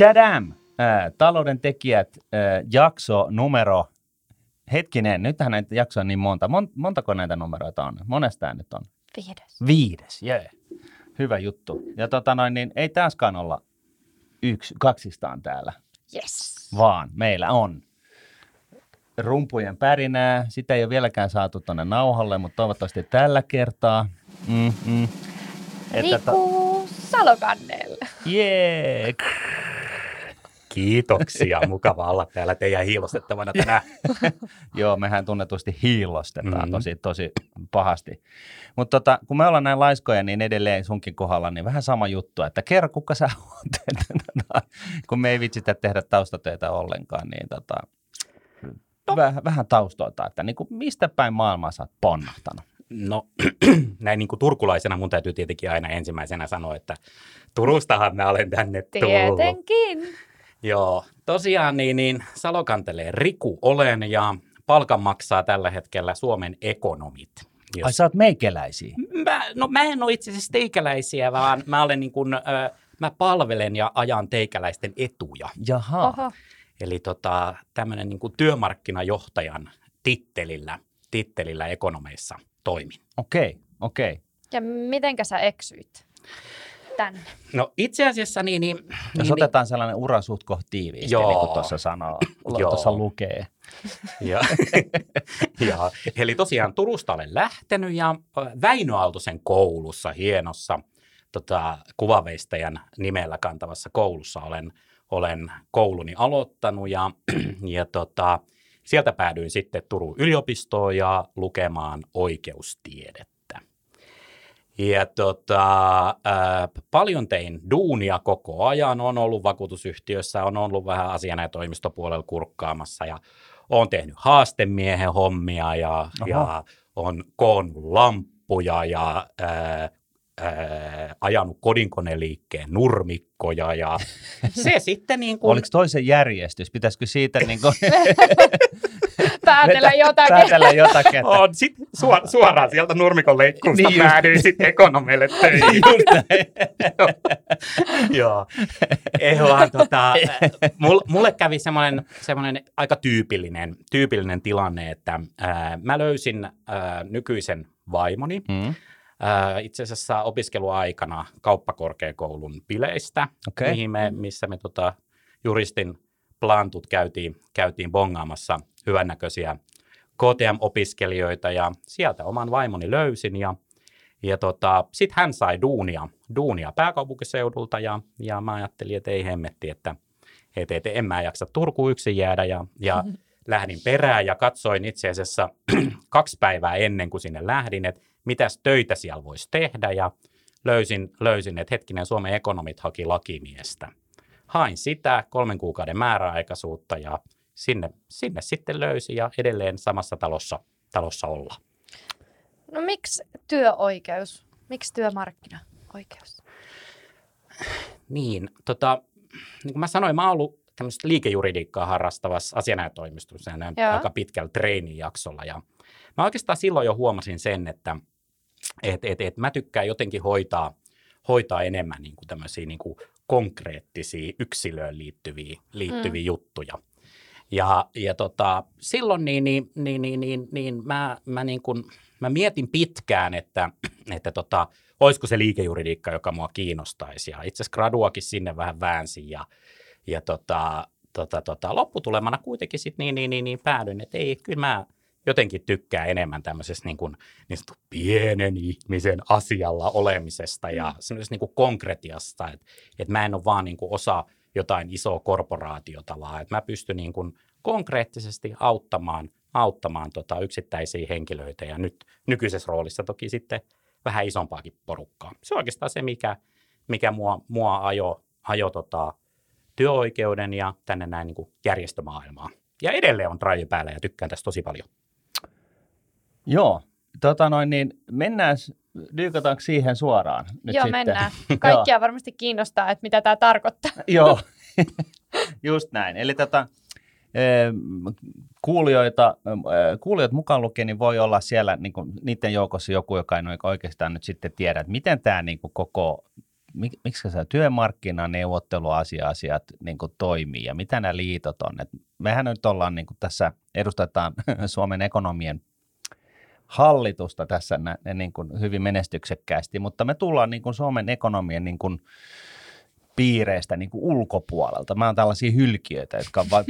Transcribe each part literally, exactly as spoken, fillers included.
Tchadam! Äh, talouden tekijät, äh, jakso, numero. Hetkinen, nythän näitä jaksoja on niin monta. Mont, montako näitä numeroita on? Monesta tämä nyt on? Viides. Viides, jee. Yeah. Hyvä juttu. Ja tota noin, niin ei taaskaan olla yksi, kaksistaan täällä. Yes. Vaan meillä on rumpujen pärinää. Sitä ei ole vieläkään saatu tuonne nauhalle, mutta toivottavasti tällä kertaa. Mm-hmm. Riku Salokannel. Jee. Yeah. Kiitoksia. Mukava olla täällä teidän hiilostettavana tänään. Joo, mehän tunnetusti hiilostetaan mm-hmm. tosi, tosi pahasti. Mutta tota, kun me ollaan näin laiskoja, niin edelleen sunkin kohdalla, niin vähän sama juttu, että kerro, kuka sä oot. Kun me ei vitsitä tehdä taustatöitä ollenkaan, niin tota, no. väh, vähän taustoita, että niin kuin mistä päin maailmaa sä oot ponnahtanut? No näin niin kuin turkulaisena mun täytyy tietenkin aina ensimmäisenä sanoa, että Turustahan mä olen tänne tullut. Tietenkin. Joo, tosiaan niin, niin Salokantelee Riku olen ja palkan maksaa tällä hetkellä Suomen ekonomit. Jos... Ai sä oot meikäläisiä? Mä, no mä en ole itse asiassa teikäläisiä, vaan mä, olen niin kun, ö, mä palvelen ja ajan teikäläisten etuja. Jaha. Aha. Eli tota, tämmöinen niin kun työmarkkinajohtajan tittelillä, tittelillä ekonomeissa toimin. Okei, okei. Ja mitenkä sä eksyit? Tänne. No itse asiassa niin... niin Jos niin, otetaan niin, sellainen ura suht kohti tiiviisti, joo, niin kuin tuossa sanoo, tuossa lukee. Ja, ja, eli tosiaan Turusta olen lähtenyt ja Väinö Aaltosen koulussa, hienossa tota, kuvaveistäjän nimellä kantavassa koulussa olen, olen kouluni aloittanut ja, ja tota, sieltä päädyin sitten Turun yliopistoon ja lukemaan oikeustiedettä. Ja tota, äh, paljon tein duunia koko ajan, on ollut vakuutusyhtiössä, on ollut vähän asiana- ja toimistopuolella kurkkaamassa ja olen tehnyt haastemiehen hommia ja, ja on koonnut lamppuja ja äh, äh, ajanut kodinkoneliikkeen nurmikkoja ja se sitten niin kuin... Oliko toisen järjestys? Pitäisikö siitä niin kuin... Päätellä jotakin. Päätellä jotakin. On sit suor, suoraan sieltä nurmikon leikkuusta niin päädyin sitten ekonomeille töihin. Joo. Ehohan tota, mulle kävi semmoinen, semmoinen aika tyypillinen, tyypillinen tilanne, että ää, mä löysin ää, nykyisen vaimoni mm. ää, itse asiassa opiskeluaikana kauppakorkeakoulun bileistä, okay. mihin me, missä me tota, juristin plantut käytiin, käytiin bongaamassa hyvännäköisiä K T M-opiskelijoita ja sieltä oman vaimoni löysin ja, ja tota, sitten hän sai duunia, duunia pääkaupunkiseudulta ja, ja mä ajattelin, että ei hemmetti, että et, et, en mä jaksa Turkuun yksin jäädä ja, ja mm-hmm. lähdin perään ja katsoin itse asiassa kaksi päivää ennen kuin sinne lähdin, että mitäs töitä siellä voisi tehdä ja löysin, löysin että hetkinen Suomen ekonomit haki lakimiestä. Hain sitä kolmen kuukauden määräaikaisuutta ja Sinne, sinne sitten löysi ja edelleen samassa talossa, talossa olla. No miksi työoikeus? Miksi työmarkkinaoikeus? Niin, tota, niin kuin mä sanoin, mä oon ollut tämmöistä liikejuridiikkaa harrastavassa asianajotoimistossa aika pitkällä treenijaksolla. Ja mä oikeastaan silloin jo huomasin sen, että et, et, et mä tykkään jotenkin hoitaa, hoitaa enemmän niin kuin tämmöisiä niin kuin konkreettisia yksilöön liittyviä, liittyviä mm. juttuja. Ja, ja tota, silloin niin, niin, niin, niin, niin, niin mä, mä, niin kun, mä mietin pitkään, että, että tota, olisiko se liikejuridiikka, joka mua kiinnostaisi. Ja itse asiassa graduakin sinne vähän väänsin ja, ja tota, tota, tota, lopputulemana kuitenkin sit niin, niin, niin, niin päädyin, että ei, kyllä mä jotenkin tykkään enemmän tämmöisestä niin kuin, niin sanottu pienen ihmisen asialla olemisesta ja mm. semmoisesta niin kuin konkretiasta, että, että mä en ole vaan niin kuin osa jotain isoa korporaatiota, vaan että mä pystyn niin kuin konkreettisesti auttamaan, auttamaan tota yksittäisiä henkilöitä ja nyt nykyisessä roolissa toki sitten vähän isompaakin porukkaa. Se on oikeastaan se, mikä, mikä mua, mua ajo, ajo tota työoikeuden ja tänne näin niin kuin järjestömaailmaan. Ja edelleen on drive päällä ja tykkään tästä tosi paljon. Joo, tota noin niin mennään... Dyykataanko siihen suoraan nyt? Joo, sitten? Mennään. Kaikkia varmasti kiinnostaa, että mitä tämä tarkoittaa. Joo, just näin. Eli tota, kuulijoita, kuulijat mukaan lukien, niin voi olla siellä niin kuin, niiden joukossa joku, joka ei oikeastaan nyt sitten tiedä, että miten tämä niin kuin, koko mik, miksi sä työmarkkinaneuvotteluasia-asiat niin kuin toimii ja mitä nämä liitot on? Et mehän nyt ollaan niin kuin tässä, edustetaan Suomen ekonomien hallitusta tässä nä, niin kuin hyvin menestyksekkäästi, mutta me tullaan niin kuin Suomen ekonomien niin kuin piireistä niin kuin ulkopuolelta. Mä oon tällaisia hylkiöitä, jotka on va-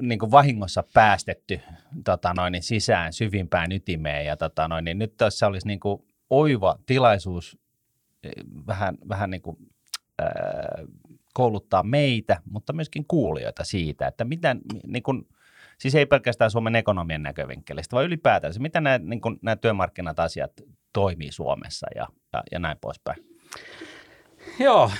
niin kuin vahingossa päästetty tota noin, sisään syvimpään ytimeen. Ja, tota noin, niin nyt tässä olisi niin kuin oiva tilaisuus vähän, vähän niin kuin, äh, kouluttaa meitä, mutta myöskin kuulijoita siitä, että mitä, niin kuin, siis ei pelkästään Suomen ekonomien näkövinkkelistä, vaan ylipäätään se, mitä nämä, niin kuin, nämä työmarkkinat asiat toimii Suomessa ja, ja, ja näin poispäin. Joo.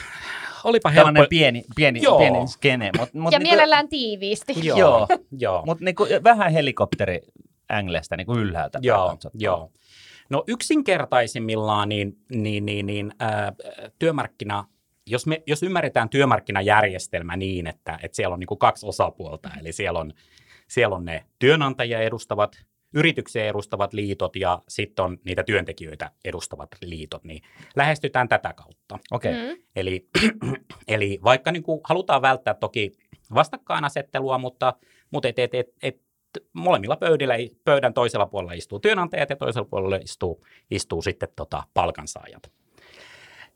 Olipa tällainen helppo. pieni, pieni, pieni skene. Mut, mut ja niinku, mielellään tiiviisti. Joo, joo. joo. Mutta niinku, vähän helikopteriänglestä niinku ylhäältä. Joo, joo. No yksinkertaisimmillaan niin, niin, niin, niin, äh, työmarkkina, jos, me, jos ymmärretään työmarkkinajärjestelmä niin, että et siellä on niinku kaksi osapuolta, eli siellä on, siellä on ne työnantajia edustavat, yrityksen edustavat liitot ja sitten on niitä työntekijöitä edustavat liitot, niin lähestytään tätä kautta. Okay. Mm. Eli, eli vaikka niin kuin halutaan välttää toki vastakkainasettelua, mutta, mutta et, et, et, et molemmilla pöydillä, pöydän toisella puolella istuu työnantajat ja toisella puolella istuu, istuu sitten tota palkansaajat.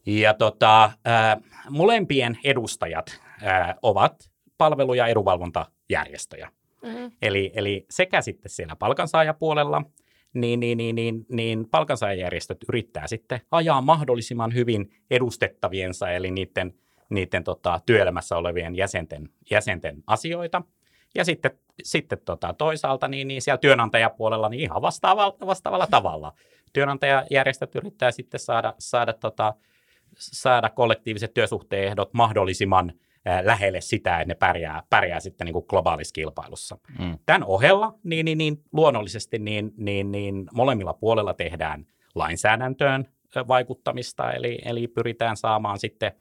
Ja tota, ää, molempien edustajat ää, ovat palvelu- ja edunvalvontajärjestöjä. Mm-hmm. Eli, eli sekä sitten siellä palkansaajapuolella, niin, niin, niin, niin, niin palkansaajajärjestöt yrittää sitten ajaa mahdollisimman hyvin edustettaviensa, eli niiden, niiden tota, työelämässä olevien jäsenten, jäsenten asioita. Ja sitten, sitten tota, toisaalta niin, niin siellä työnantajapuolella niin ihan vastaavalla, vastaavalla tavalla. Työnantajajärjestöt yrittää sitten saada, saada, tota, saada kollektiiviset työsuhteen ehdot mahdollisimman lähelle sitä, että ne pärjää, pärjää sitten niin kuin globaalissa kilpailussa. Mm. Tämän ohella niin, niin, niin, luonnollisesti niin, niin, niin molemmilla puolella tehdään lainsäädäntöön vaikuttamista, eli, eli pyritään saamaan sitten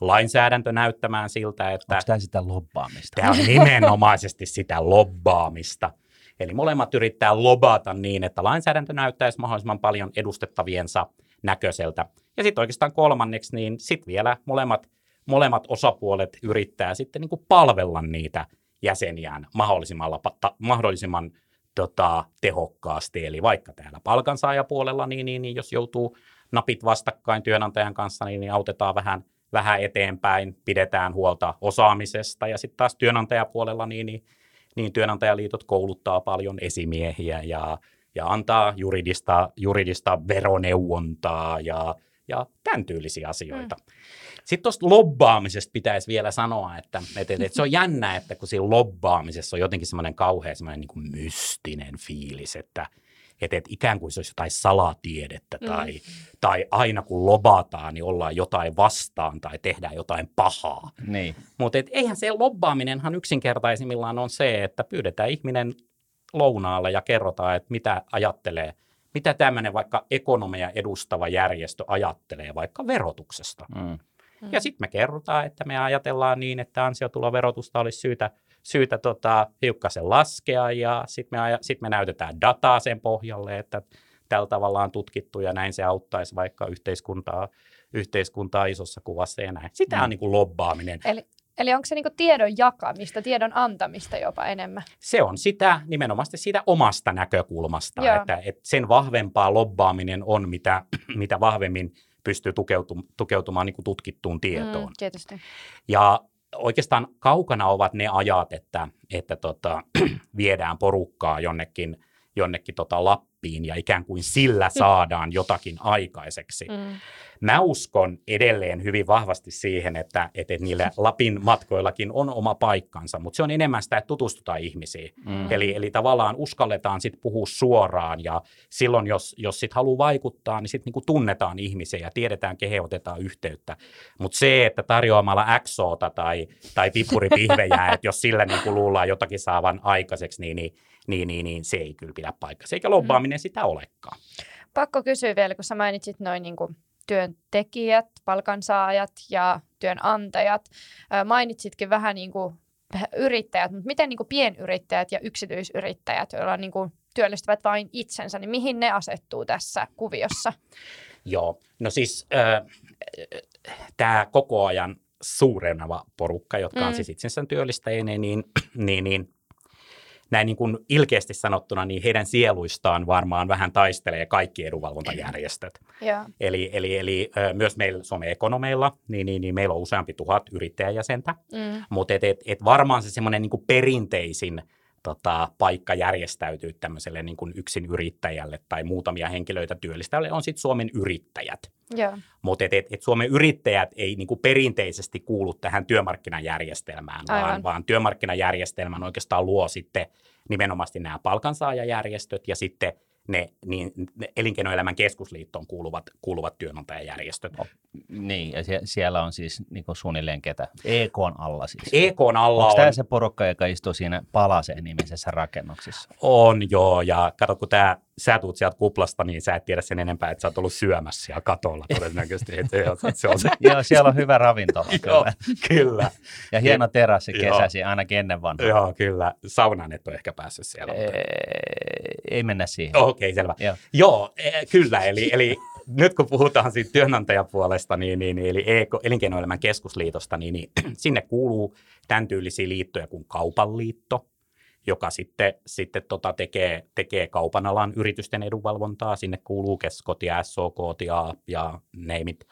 lainsäädäntö näyttämään siltä, että... Onko tämä sitä lobbaamista? Tämä on nimenomaisesti sitä lobbaamista. Eli molemmat yrittää lobata niin, että lainsäädäntö näyttäisi mahdollisimman paljon edustettaviensa näköiseltä. Ja sitten oikeastaan kolmanneksi, niin sitten vielä molemmat Molemmat osapuolet yrittää sitten niin kuin palvella niitä jäseniään mahdollisimman, mahdollisimman tota, tehokkaasti. Eli vaikka täällä palkansaajapuolella, niin, niin, niin jos joutuu napit vastakkain työnantajan kanssa, niin, niin autetaan vähän, vähän eteenpäin, pidetään huolta osaamisesta. Ja sitten taas työnantajapuolella, niin, niin, niin työnantajaliitot kouluttaa paljon esimiehiä ja, ja antaa juridista, juridista veroneuvontaa ja, ja tämän tyylisiä asioita. Mm. Sitten tuosta lobbaamisesta pitäisi vielä sanoa, että, että, että se on jännä, että kun siinä lobbaamisessa on jotenkin semmoinen kauhean semmoinen niin kuin mystinen fiilis, että, että, että ikään kuin se olisi jotain salatiedettä tai, mm. tai aina kun lobataan, niin ollaan jotain vastaan tai tehdään jotain pahaa. Niin. Mutta eihän se lobbaaminenhan yksinkertaisimmillaan on se, että pyydetään ihminen lounaalle ja kerrotaan, että mitä ajattelee. Mitä tämmöinen vaikka ekonomia edustava järjestö ajattelee vaikka verotuksesta. Mm. Ja sitten me kerrotaan, että me ajatellaan niin, että ansiotuloverotusta olisi syytä, syytä tota, hiukkasen laskea ja sitten me, sit me näytetään dataa sen pohjalle, että tällä tavalla on tutkittu ja näin se auttaisi vaikka yhteiskuntaa, yhteiskuntaa isossa kuvassa ja näin. Sitä mm. on niin kuin lobbaaminen. Eli, eli onko se niin kuin tiedon jakamista, tiedon antamista jopa enemmän? Se on sitä nimenomaan siitä omasta näkökulmasta, että, että sen vahvempaa lobbaaminen on, mitä, mitä vahvemmin pystyy tukeutumaan, tukeutumaan niin kuin tutkittuun tietoon. Mm, ja oikeastaan kaukana ovat ne ajat, että, että tota, viedään porukkaa jonnekin, jonnekin tota Lappiin ja ikään kuin sillä saadaan jotakin aikaiseksi. Mm. Mä uskon edelleen hyvin vahvasti siihen, että, että niillä Lapin matkoillakin on oma paikkansa, mutta se on enemmän sitä, että tutustutaan ihmisiin. Mm. Eli, eli tavallaan uskalletaan sitten puhua suoraan ja silloin, jos, jos sitten haluaa vaikuttaa, niin sitten niinku tunnetaan ihmisiä ja tiedetään, kehen otetaan yhteyttä. Mutta se, että tarjoamalla X O:ta tai, tai pippuripihvejä, että jos sillä niinku luullaan jotakin saavan aikaiseksi, niin, niin, niin, niin, niin se ei kyllä pidä paikkansa, eikä lobbaaminen mm. sitä olekaan. Pakko kysyä vielä, kun sä mainitsit noin niinku työntekijät, palkansaajat ja työnantajat. Mainitsitkin vähän niin kuin yrittäjät, mutta miten niin kuin pienyrittäjät ja yksityisyrittäjät, joilla niin kuin työllistävät vain itsensä, niin mihin ne asettuu tässä kuviossa? Joo, no siis äh, tämä koko ajan suureneva porukka, jotka mm. on siis itsensä työllistäjänä, niin, niin, niin näin niin kuin ilkeästi sanottuna, niin heidän sieluistaan varmaan vähän taistelee kaikki edunvalvontajärjestöt. Yeah. Eli, eli, eli myös meillä Suomen ekonomeilla, niin, niin, niin meillä on useampi tuhat yrittäjäjäsentä, mm. mutta et, et, et varmaan se semmoinen niin kuin perinteisin tota, paikka järjestäytyy tämmöiselle niin kuin yksin yrittäjälle tai muutamia henkilöitä työllistäjälle on sitten Suomen yrittäjät. Yeah. Mutta et, et, et Suomen yrittäjät ei niin kuin perinteisesti kuulu tähän työmarkkinajärjestelmään, vaan, vaan työmarkkinajärjestelmän oikeastaan luo sitten nimenomaan nämä palkansaajajärjestöt ja sitten ne, niin, ne Elinkeinoelämän keskusliittoon kuuluvat, kuuluvat työnantajajärjestöt. Niin, ja sie, siellä on siis niin kuin suunnilleen ketä? E K:n alla siis. E K:n alla on. Onko tämä se porukka, joka istuu siinä Palaseen nimisessä rakennuksessa? On, joo, ja kato, kun tää, sä tuut sieltä kuplasta, niin sä et tiedä sen enempää, että sä oot ollut syömässä siellä katolla todennäköisesti. Et, et se on se. Joo, siellä on hyvä ravintola. Joo, kyllä. Ja hieno terassi kesäsi, ainakin ennen vanhaa. Joo, kyllä. Saunaan et ole ehkä päässyt siellä. Ei mennä siihen. Okei, selvä. Joo, kyllä, eli... Nyt kun puhutaan siitä työnantajapuolesta, niin, niin, eli Elinkeinoelämän keskusliitosta, niin, niin sinne kuuluu tämän tyylisiä liittoja kuin Kaupan liitto, joka sitten, sitten tota tekee, tekee kaupan alan yritysten edunvalvontaa. Sinne kuuluu keskot ja S O K ja, ja neimit.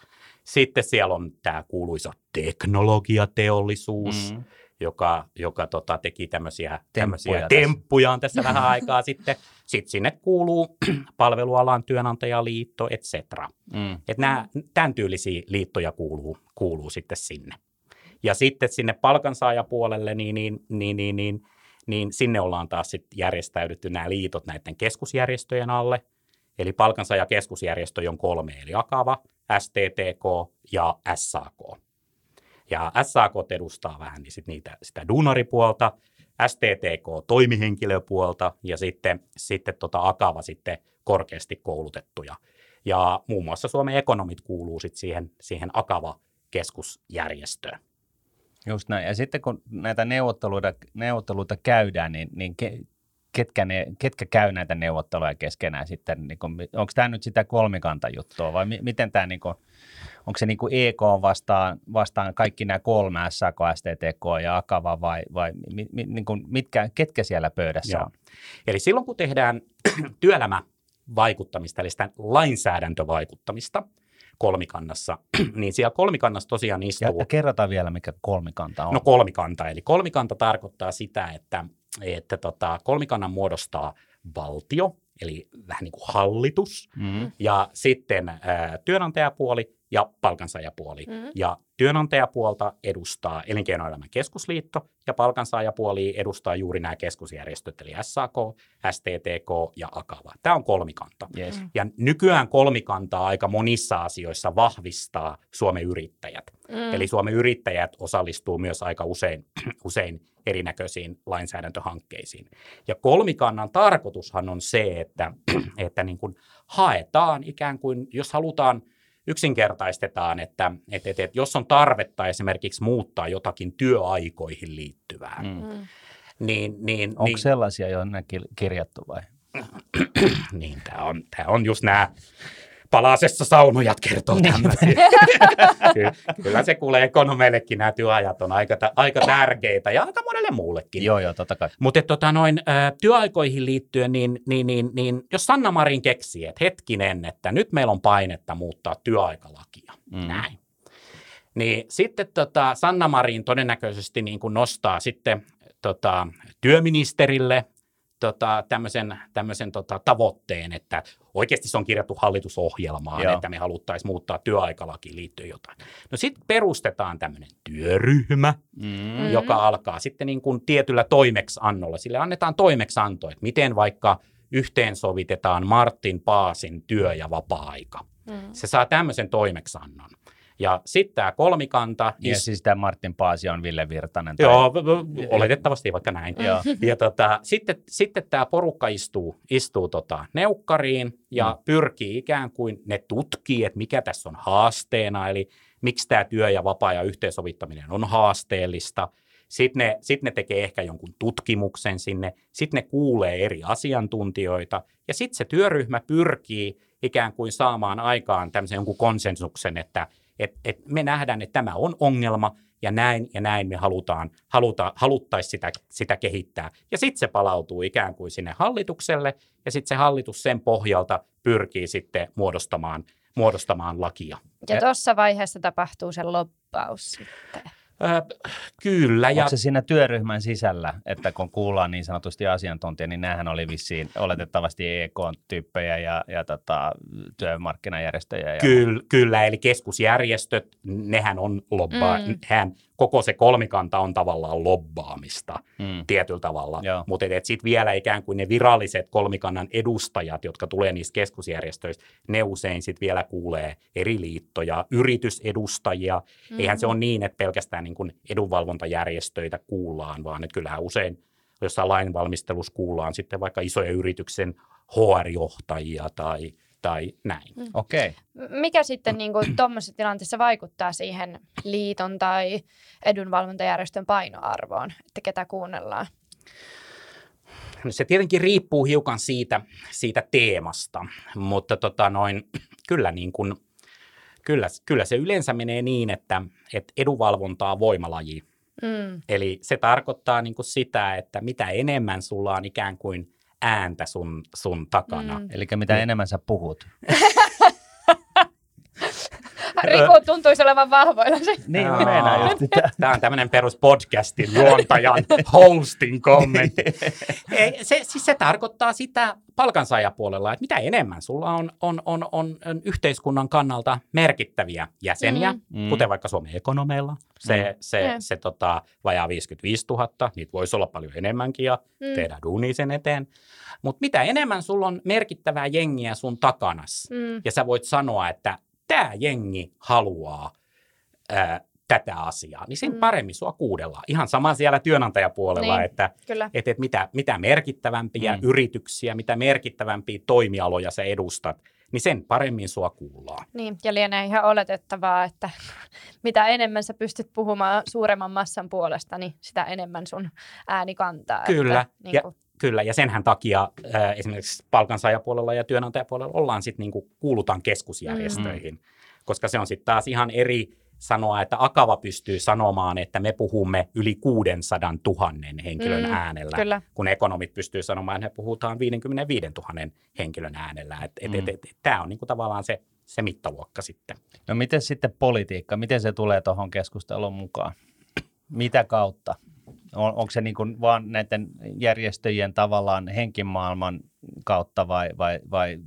Sitten siellä on tämä kuuluisa teknologiateollisuus, mm. joka, joka tota, teki tämmöisiä temppuja temppujaan tässä, tässä vähän aikaa sitten. Sitten sinne kuuluu palvelualan työnantajaliitto, et cetera. Mm. Et nämä, tämän tyylisiä liittoja kuuluu, kuuluu sitten sinne. Ja sitten sinne palkansaajapuolelle, niin, niin, niin, niin, niin, niin sinne ollaan taas sit järjestäydytty nämä liitot näiden keskusjärjestöjen alle. Eli palkansaajakeskusjärjestöjä on kolme, eli Akava, S T T K ja S A K. Ja S A K edustaa vähän niin sit niitä, sitä duunaripuolta, S T T K toimihenkilöpuolta ja sitten, sitten tota Akava sitten korkeasti koulutettuja. Ja muun muassa Suomen ekonomit kuuluu sitten siihen, siihen Akava-keskusjärjestöön. Just näin. Ja sitten kun näitä neuvotteluita, neuvotteluita käydään, niin, niin ke, ketkä, ne, ketkä käy näitä neuvotteluja keskenään sitten? Niin kun, onko tämä nyt sitä kolmikantajuttua vai mi, miten tämä... Niin kun, onko se niin kuin E K vastaan, vastaan kaikki nämä kolme, S A K, S T T K ja Akava vai, vai mi, mi, niin kuin mitkä, ketkä siellä pöydässä Joo. on? Eli silloin kun tehdään työelämävaikuttamista, eli sitä lainsäädäntövaikuttamista kolmikannassa, niin siellä kolmikannassa tosiaan istuu... Ja kerrotaan vielä, mikä kolmikanta on. No kolmikanta, eli kolmikanta tarkoittaa sitä, että, että tota, kolmikannan muodostaa valtio, eli vähän niin kuin hallitus, mm. ja sitten ää, työnantajapuoli ja palkansaajapuoli. Mm. Ja työnantajapuolta edustaa Elinkeinoelämän keskusliitto, ja palkansaajapuoli edustaa juuri nämä keskusjärjestöt, eli S A K, S T T K ja Akava. Tämä on kolmikanta. Yes. Mm. Ja nykyään kolmikantaa aika monissa asioissa vahvistaa Suomen yrittäjät. Mm. Eli Suomen yrittäjät osallistuu myös aika usein, usein erinäköisiin lainsäädäntöhankkeisiin. Ja kolmikannan tarkoitushan on se, että, että niin kuin haetaan ikään kuin, jos halutaan, yksinkertaistetaan, että et, et, et, jos on tarvetta esimerkiksi muuttaa jotakin työaikoihin liittyvää. Mm. Niin, niin, Onko niin, sellaisia jo kirjattu vai? niin, tämä on, on just nämä palasessa saunojat kertoo tämmöisiä. Kyllä, kyllä se kuulee ekonomeillekin, nämä työajat on aika, aika tärkeitä ja aika monelle muullekin. Joo, joo, totta kai. Mutta tota, noin, ä, työaikoihin liittyen, niin, niin, niin, niin jos Sanna Marin keksii, että hetkinen, että nyt meillä on painetta muuttaa työaikalakia, mm. näin. Niin sitten tota, Sanna Marin todennäköisesti niin kun nostaa sitten tota, työministerille Tota, tämmöisen, tämmöisen tota, tavoitteen, että oikeasti se on kirjattu hallitusohjelmaan, Joo. että me haluttaisiin muuttaa työaikalakiin liittyen jotain. No sitten perustetaan tämmöinen työryhmä, mm. joka alkaa sitten niin kuin tietyllä toimeksiannolla. Sille annetaan toimeksianto, että miten vaikka yhteensovitetaan Martin Paasin työ- ja vapaa-aika. Mm. Se saa tämmöisen toimeksiannon. Ja sitten tämä kolmikanta. Ja is... siis tämä Martin Paasi on Ville Virtanen. Tai... Joo, oletettavasti vaikka näin. ja tota, sitten, sitten tämä porukka istuu, istuu tota neukkariin ja mm. pyrkii ikään kuin, ne tutkii, että mikä tässä on haasteena, eli miksi tämä työ- ja vapaa-ajan yhteensovittaminen on haasteellista. Sitten ne, sit ne tekee ehkä jonkun tutkimuksen sinne, sitten ne kuulee eri asiantuntijoita ja sitten se työryhmä pyrkii ikään kuin saamaan aikaan tämmöisen jonkun konsensuksen, että että et me nähdään, että tämä on ongelma ja näin ja näin me halutaan, haluta, haluttaisiin sitä, sitä kehittää. Ja sitten se palautuu ikään kuin sinne hallitukselle ja sitten se hallitus sen pohjalta pyrkii sitten muodostamaan, muodostamaan lakia. Ja tuossa vaiheessa tapahtuu se lobbaus sitten. Kyllä. Onko ja... se siinä työryhmän sisällä, että kun kuullaan niin sanotusti asiantuntija, niin näähän oli vissiin oletettavasti E K-tyyppejä ja, ja tota, työmarkkinajärjestöjä. Ja... Kyllä, kyllä, eli keskusjärjestöt, nehän on lobbaa, mm. nehän, koko se kolmikanta on tavallaan lobbaamista mm. tietyllä tavalla, mutta sitten vielä ikään kuin ne viralliset kolmikannan edustajat, jotka tulee niistä keskusjärjestöistä, ne usein sitten vielä kuulee eri liittoja, yritysedustajia, mm. eihän se ole niin, että pelkästään niin kuin edunvalvontajärjestöitä kuullaan, vaan nyt kyllähän usein jossain lainvalmistelussa kuullaan sitten vaikka isojen yrityksen H R-johtajia tai, tai näin. Mm. Okay. Mikä sitten niin kuin tuommoisessa tilanteessa vaikuttaa siihen liiton tai edunvalvontajärjestön painoarvoon, että ketä kuunnellaan? No se tietenkin riippuu hiukan siitä, siitä teemasta, mutta tota noin, kyllä niin kuin Kyllä, kyllä se yleensä menee niin, että, että edunvalvonta on voimalaji. Mm. Eli se tarkoittaa niin kuin sitä, että mitä enemmän sulla on ikään kuin ääntä sun, sun takana. Mm. Eli mitä mm. enemmän sä puhut. Riku tuntuisi olevan vahvoilla. Niin, no, tämä on tämmöinen perus podcastin luontajan hostin kommentti. Se, siis se tarkoittaa sitä palkansaajapuolella, että mitä enemmän sulla on, on, on, on yhteiskunnan kannalta merkittäviä jäseniä, mm. kuten vaikka Suomen ekonomeilla, se, mm. se, se, mm. se tota, vajaa viisikymmentäviisituhatta, niitä voisi olla paljon enemmänkin ja mm. tehdään duunia sen eteen. Mutta mitä enemmän sulla on merkittävää jengiä sun takanas mm. ja sä voit sanoa, että tämä jengi haluaa ää, tätä asiaa, niin sen mm. paremmin sua kuudellaan. Ihan sama siellä työnantajapuolella, niin, että et, et mitä, mitä merkittävämpiä mm. yrityksiä, mitä merkittävämpiä toimialoja sä edustat, niin sen paremmin sua kuullaan. Niin, ja lienee ihan oletettavaa, että mitä enemmän sä pystyt puhumaan suuremman massan puolesta, niin sitä enemmän sun ääni kantaa. Kyllä. Että, niin kun... ja, kyllä, ja senhän takia äh, esimerkiksi palkansaajapuolella ja työnantajapuolella ollaan sitten niinku, kuulutaan keskusjärjestöihin, mm-hmm. koska se on sitten taas ihan eri sanoa, että Akava pystyy sanomaan, että me puhumme yli kuusisataa tuhatta henkilön mm-hmm. äänellä, kyllä. kun ekonomit pystyy sanomaan, että he puhutaan viisikymmentäviisituhatta henkilön äänellä. Mm-hmm. Tämä on niinku, tavallaan se, se mittaluokka sitten. No miten sitten politiikka, miten se tulee tuohon keskusteluun mukaan? Mitä kautta? On, onko se niin kuin vaan näiden järjestöjen tavallaan henkimaailman kautta vai, vai, vai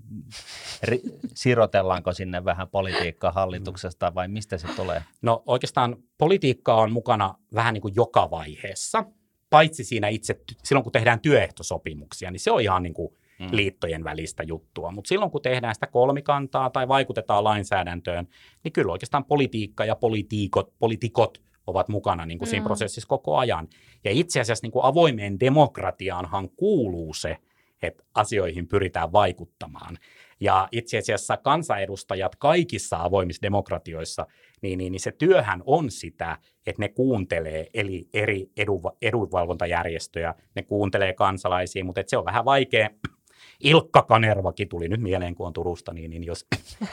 ri, sirotellaanko sinne vähän politiikkaa hallituksesta vai mistä se tulee? No oikeastaan politiikka on mukana vähän niin kuin joka vaiheessa, paitsi siinä itse, silloin kun tehdään työehtosopimuksia, niin se on ihan niin kuin mm. liittojen välistä juttua. Mutta silloin kun tehdään sitä kolmikantaa tai vaikutetaan lainsäädäntöön, niin kyllä oikeastaan politiikka ja politiikot, politikot, ovat mukana niin kuin siinä mm. prosessissa koko ajan. Ja itse asiassa niin kuin avoimeen demokratiaanhan kuuluu se, että asioihin pyritään vaikuttamaan. Ja itse asiassa kansanedustajat kaikissa avoimissa demokratioissa, niin, niin, niin se työhän on sitä, että ne kuuntelee eli eri edunva- edunvalvontajärjestöjä, ne kuuntelee kansalaisia, mutta se on vähän vaikea. Ilkka Kanervakin tuli nyt mieleen, kun on Turusta, niin, niin jos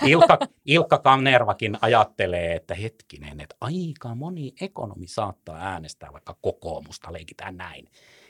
Ilkka, Ilkka Kanervakin ajattelee, että hetkinen, että aika moni ekonomi saattaa äänestää vaikka kokoomusta, leikitään näin.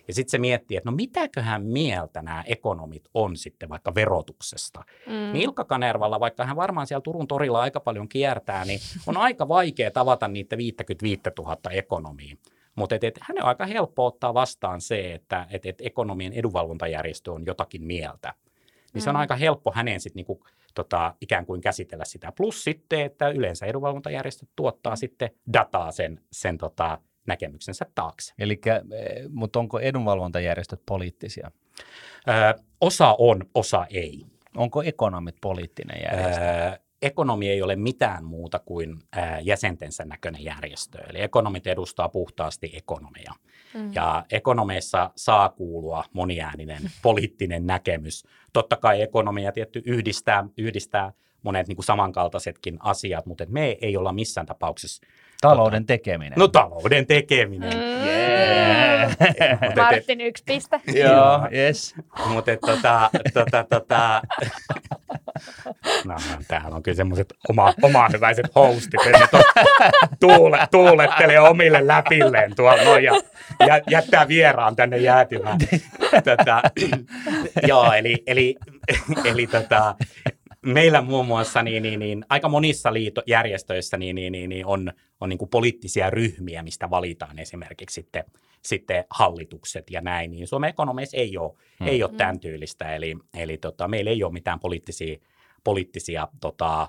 Ja sitten se miettii, että no mitäköhän mieltä nämä ekonomit on sitten vaikka verotuksesta. Mm. Niin Ilkka Kanervalla, vaikka hän varmaan siellä Turun torilla aika paljon kiertää, niin on aika vaikea tavata niitä viisikymmentäviisituhatta ekonomia. Mutta hän on aika helppo ottaa vastaan se, että et, et ekonomien edunvalvontajärjestö on jotakin mieltä. Niin mm. se on aika helppo hänen sit niinku, tota, ikään kuin käsitellä sitä. Plus sitten, että yleensä edunvalvontajärjestöt tuottaa sitten dataa sen, sen tota, näkemyksensä taakse. Elikkä, mutta onko edunvalvontajärjestöt poliittisia? Öö, osa on, osa ei. Onko ekonomit poliittinen järjestö? Öö, Ekonomi ei ole mitään muuta kuin ää, jäsentensä näköinen järjestö. Eli ekonomit edustaa puhtaasti ekonomia. Mm. Ja ekonomeissa saa kuulua moniääninen poliittinen näkemys. Totta kai ekonomia tietty yhdistää, yhdistää monet niin kuin samankaltaisetkin asiat, mutta me ei olla missään tapauksessa... Talouden tota, tekeminen. No talouden tekeminen. Mm. Yeah. Yeah. Martin yksi piste. Joo, yes. Mutta tota... tota, tota No, täällä on kyllä semmoiset oma, omahyväiset hostit, että tuule, tuulettelee omille läpilleen tuolla no, ja jättää vieraan tänne jäätymään. Tätä, joo, eli, eli, eli tätä, meillä muun muassa niin, niin, niin, aika monissa liito- järjestöissä niin, niin, niin, on, on niin kuin poliittisia ryhmiä, mistä valitaan esimerkiksi sitten, sitten hallitukset ja näin. Niin Suomen ekonomeissa ei ole, hmm. ei ole tämän tyylistä, eli, eli tota, meillä ei ole mitään poliittisia, poliittisia tota,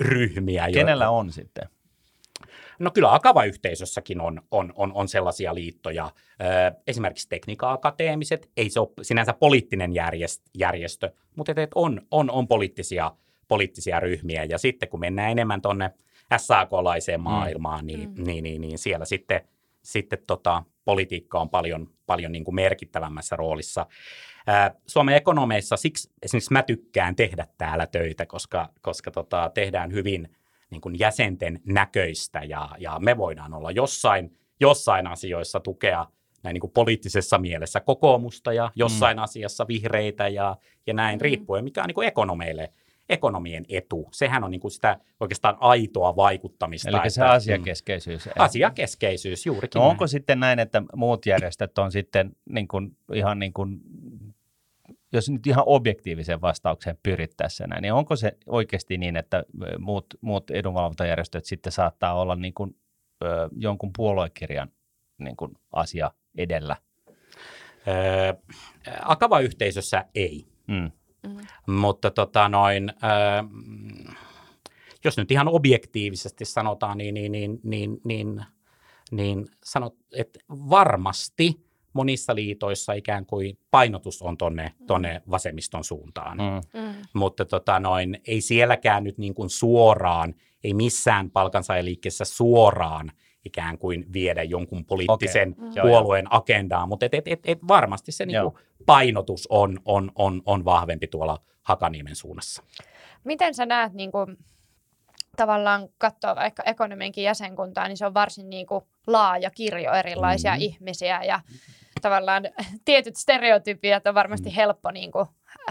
ryhmiä. Kenellä joita... on sitten? No kyllä Akava-yhteisössäkin on, on, on, on sellaisia liittoja. Esimerkiksi tekniikka-akateemiset, ei se ole sinänsä poliittinen järjestö, mutta on, on, on poliittisia, poliittisia ryhmiä. Ja sitten kun mennään enemmän tuonne S A K-laiseen maailmaan, mm. niin, niin, niin, niin siellä sitten, sitten tota, politiikka on paljon, paljon niin kuin merkittävämmässä roolissa. Suomen ekonomeissa siksi esimerkiksi mä tykkään tehdä täällä töitä, koska, koska tota, tehdään hyvin... niin kuin jäsenten näköistä ja, ja me voidaan olla jossain, jossain asioissa tukea näin niin kuin poliittisessa mielessä kokoomusta ja jossain mm. asiassa vihreitä ja, ja näin mm. riippuen, mikä on niin kuin ekonomeille, ekonomien etu. Sehän on niin kuin sitä oikeastaan aitoa vaikuttamista. Eli että, se asiakeskeisyys. Mm, asiakeskeisyys, juurikin. No, onko sitten näin, että muut järjestöt on sitten niin kuin, ihan niin kuin... jos nyt ihan objektiiviseen vastaukseen pyrittäessä näin, niin onko se oikeasti niin, että muut, muut edunvalvontajärjestöt sitten saattaa olla niin kuin, ö, jonkun puoluekirjan niin kuin asia edellä? Öö, Akava-yhteisössä ei, mm. Mm. mutta tota noin, ö, jos nyt ihan objektiivisesti sanotaan, niin, niin, niin, niin, niin, niin sanot, että varmasti monissa liitoissa ikään kuin painotus on tonne, tonne vasemmiston suuntaan. Mm. Mm. Mutta tota noin, ei sielläkään nyt niin kuin suoraan, ei missään palkansaajaliikkeessä suoraan ikään kuin viedä jonkun poliittisen okay. puolueen mm. agendaan, mutta et, et, et, et varmasti se niin kuin painotus on, on, on, on vahvempi tuolla Hakaniemen suunnassa. Miten sä näet, niin kuin, tavallaan katsoa vaikka ekonomienkin jäsenkuntaa, niin se on varsin niin kuin laaja kirjo erilaisia mm. ihmisiä ja tavallaan tietyt stereotypiat on varmasti mm. helppo niin kuin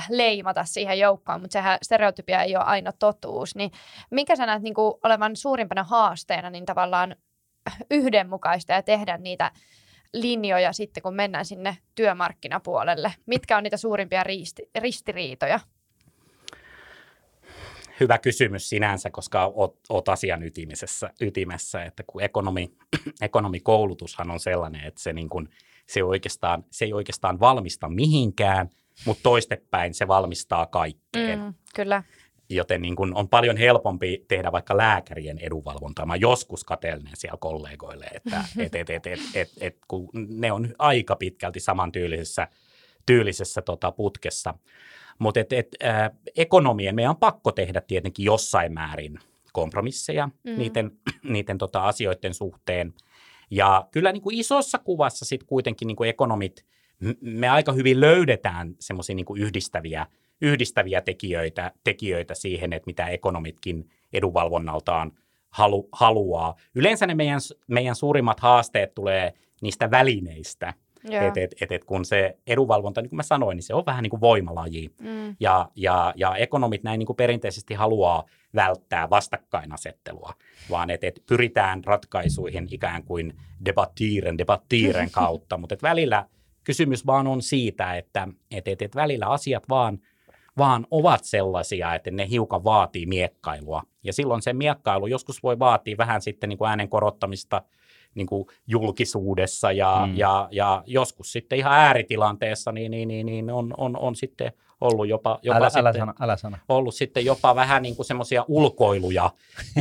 leimata siihen joukkoon, mutta sehän stereotypia ei ole aina totuus. Niin minkä sä näet niin kuin olevan suurimpana haasteena niin tavallaan yhdenmukaista ja tehdä niitä linjoja sitten, kun mennään sinne työmarkkinapuolelle? Mitkä on niitä suurimpia risti- ristiriitoja? Hyvä kysymys sinänsä, koska oot, oot asian ytimessä, ytimessä, että kun ekonomi, ekonomikoulutushan on sellainen, että se niin kuin Se, oikeastaan, se ei oikeastaan valmista mihinkään, mutta toistepäin se valmistaa kaikkeen. Mm, kyllä. Joten niin kun on paljon helpompi tehdä vaikka lääkärien edunvalvontaa. Mä oon joskus kateellinen siellä kollegoille, että et, et, et, et, et, et, kun ne on aika pitkälti samantyylisessä tyylisessä, tota, putkessa. Mutta äh, ekonomien meidän on pakko tehdä tietenkin jossain määrin kompromisseja mm. niiden, niiden tota, asioiden suhteen. Ja kyllä niin kuin isossa kuvassa sitten kuitenkin niin kuin ekonomit, me aika hyvin löydetään semmoisia niin kuin yhdistäviä, yhdistäviä tekijöitä, tekijöitä siihen, että mitä ekonomitkin edunvalvonnaltaan halu, haluaa. Yleensä ne meidän, meidän suurimmat haasteet tulee niistä välineistä. Et, et, et, et kun se edunvalvonta, niin kuin mä sanoin, niin se on vähän niin kuin voimalaji. Mm. Ja, ja, ja ekonomit näin niin kuin perinteisesti haluaa välttää vastakkainasettelua, vaan että et pyritään ratkaisuihin ikään kuin debattiiren, debattiiren kautta. Mutta välillä kysymys vaan on siitä, että et, et, et välillä asiat vaan, vaan ovat sellaisia, että ne hiukan vaatii miekkailua. Ja silloin se miekkailu joskus voi vaatia vähän sitten niin kuin äänen korottamista, niin kuin julkisuudessa ja, mm. ja, ja joskus sitten ihan ääritilanteessa niin, niin, niin, niin on, on, on sitten ollut jopa, jopa älä, sitten, älä sana, älä sana. Ollut sitten jopa vähän niin kuin semmoisia ulkoiluja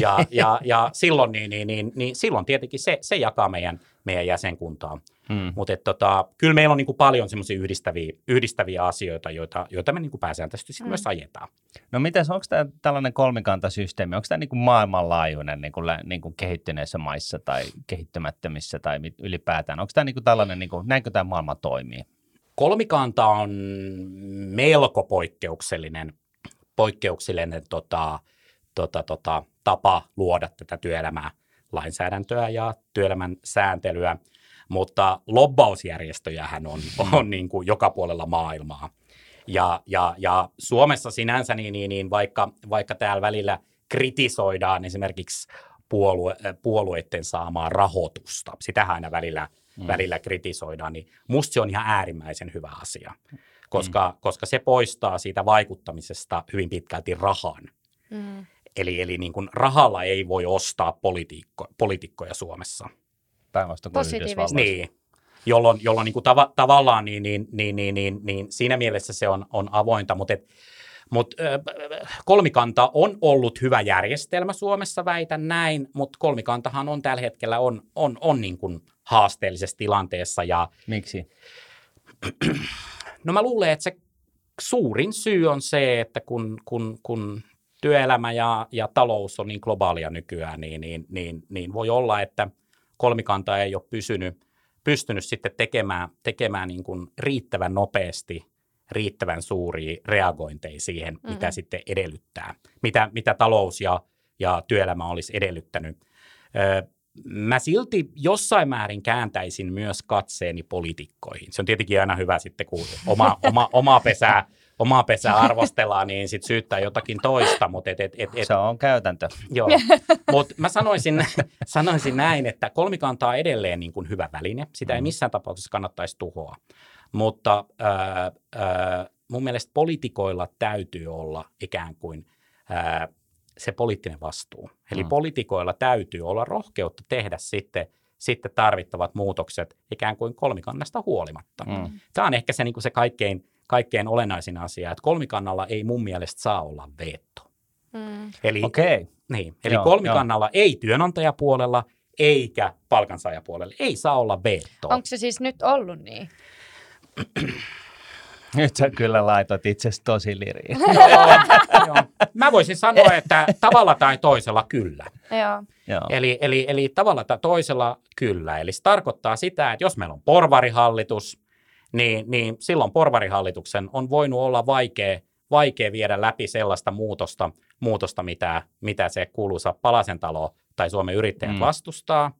ja, ja, ja silloin, niin, niin, niin, niin, silloin tietenkin se, se jakaa meidän, meidän jäsenkuntaa. Mm. Mutta tota, kyllä meillä on niin kuin paljon semmoisia yhdistäviä, yhdistäviä asioita, joita, joita me niin kuin pääsääntöisesti sitten mm. myös ajetaan. No mitäs, onko tämä tällainen kolmikantasysteemi, onko tämä niin kuin maailmanlaajuinen niin kuin, niin kuin kehittyneissä maissa tai kehittymättömissä tai ylipäätään? Onko tämä niin kuin tällainen, niin kuin, näinkö tämä maailma toimii? Kolmikanta on melko poikkeuksellinen, poikkeuksellinen tota, tota, tota, tapa luoda tätä työelämää, lainsäädäntöä ja työelämän sääntelyä. Mutta lobbausjärjestöjähän on, on niin kuin joka puolella maailmaa. Ja, ja, ja Suomessa sinänsä, niin, niin, niin vaikka, vaikka täällä välillä kritisoidaan esimerkiksi puolue, puolueiden saamaa rahoitusta, sitähän aina välillä, mm. välillä kritisoidaan, niin musta se on ihan äärimmäisen hyvä asia, koska, mm. koska se poistaa siitä vaikuttamisesta hyvin pitkälti rahan. Mm. Eli, eli niin kuin rahalla ei voi ostaa politiikko, poliitikkoja Suomessa. Päinvastoin kuin Yhdysvalloissa. Niin, jolloin, jolloin niin kuin tava, tavallaan niin, niin, niin, niin, niin, niin siinä mielessä se on, on avointa, mutta, et, mutta kolmikanta on ollut hyvä järjestelmä Suomessa, väitän näin, mutta kolmikantahan on tällä hetkellä on, on, on niin kuin haasteellisessa tilanteessa. Ja, miksi? No mä luulen, että se suurin syy on se, että kun... kun, kun työelämä ja, ja talous on niin globaalia nykyään, niin, niin, niin, niin voi olla, että kolmikanta ei ole pysynyt, pystynyt sitten tekemään, tekemään niin kuin riittävän nopeasti, riittävän suuria reagointeja siihen, mm-hmm. mitä sitten edellyttää, mitä, mitä talous ja, ja työelämä olisi edellyttänyt. Öö, mä silti jossain määrin kääntäisin myös katseeni poliitikkoihin. Se on tietenkin aina hyvä sitten, kun oma, oma, omaa pesää... Omaa pesää arvostellaan, niin sitten syyttää jotakin toista. Mut et, et, et, et. Se on käytäntö. Joo, mutta mä sanoisin, sanoisin näin, että kolmikanta on edelleen niin kuin hyvä väline. Sitä ei missään tapauksessa kannattaisi tuhoa. Mutta äh, äh, mun mielestä poliitikoilla täytyy olla ikään kuin äh, se poliittinen vastuu. Eli mm. poliitikoilla täytyy olla rohkeutta tehdä sitten, sitten tarvittavat muutokset ikään kuin kolmikannasta huolimatta. Mm. Tämä on ehkä se, niin kuin se kaikkein... Kaikkein olennaisin asia, että kolmikannalla ei mun mielestä saa olla veto. Mm. Eli, okay. niin, eli joo, kolmikannalla joo. ei työnantajapuolella eikä palkansaajapuolella ei saa olla veto. Onko se siis nyt ollut niin? Nyt sä kyllä laitat itsesi tosi liriin. Mä voisin sanoa, että tavalla tai toisella kyllä. eli, eli, eli tavalla tai toisella kyllä. Eli se tarkoittaa sitä, että jos meillä on porvarihallitus, Niin, niin silloin porvarihallituksen on voinut olla vaikea, vaikea viedä läpi sellaista muutosta, muutosta mitä, mitä se kuuluisa Palasen talo tai Suomen yrittäjät mm. vastustaa.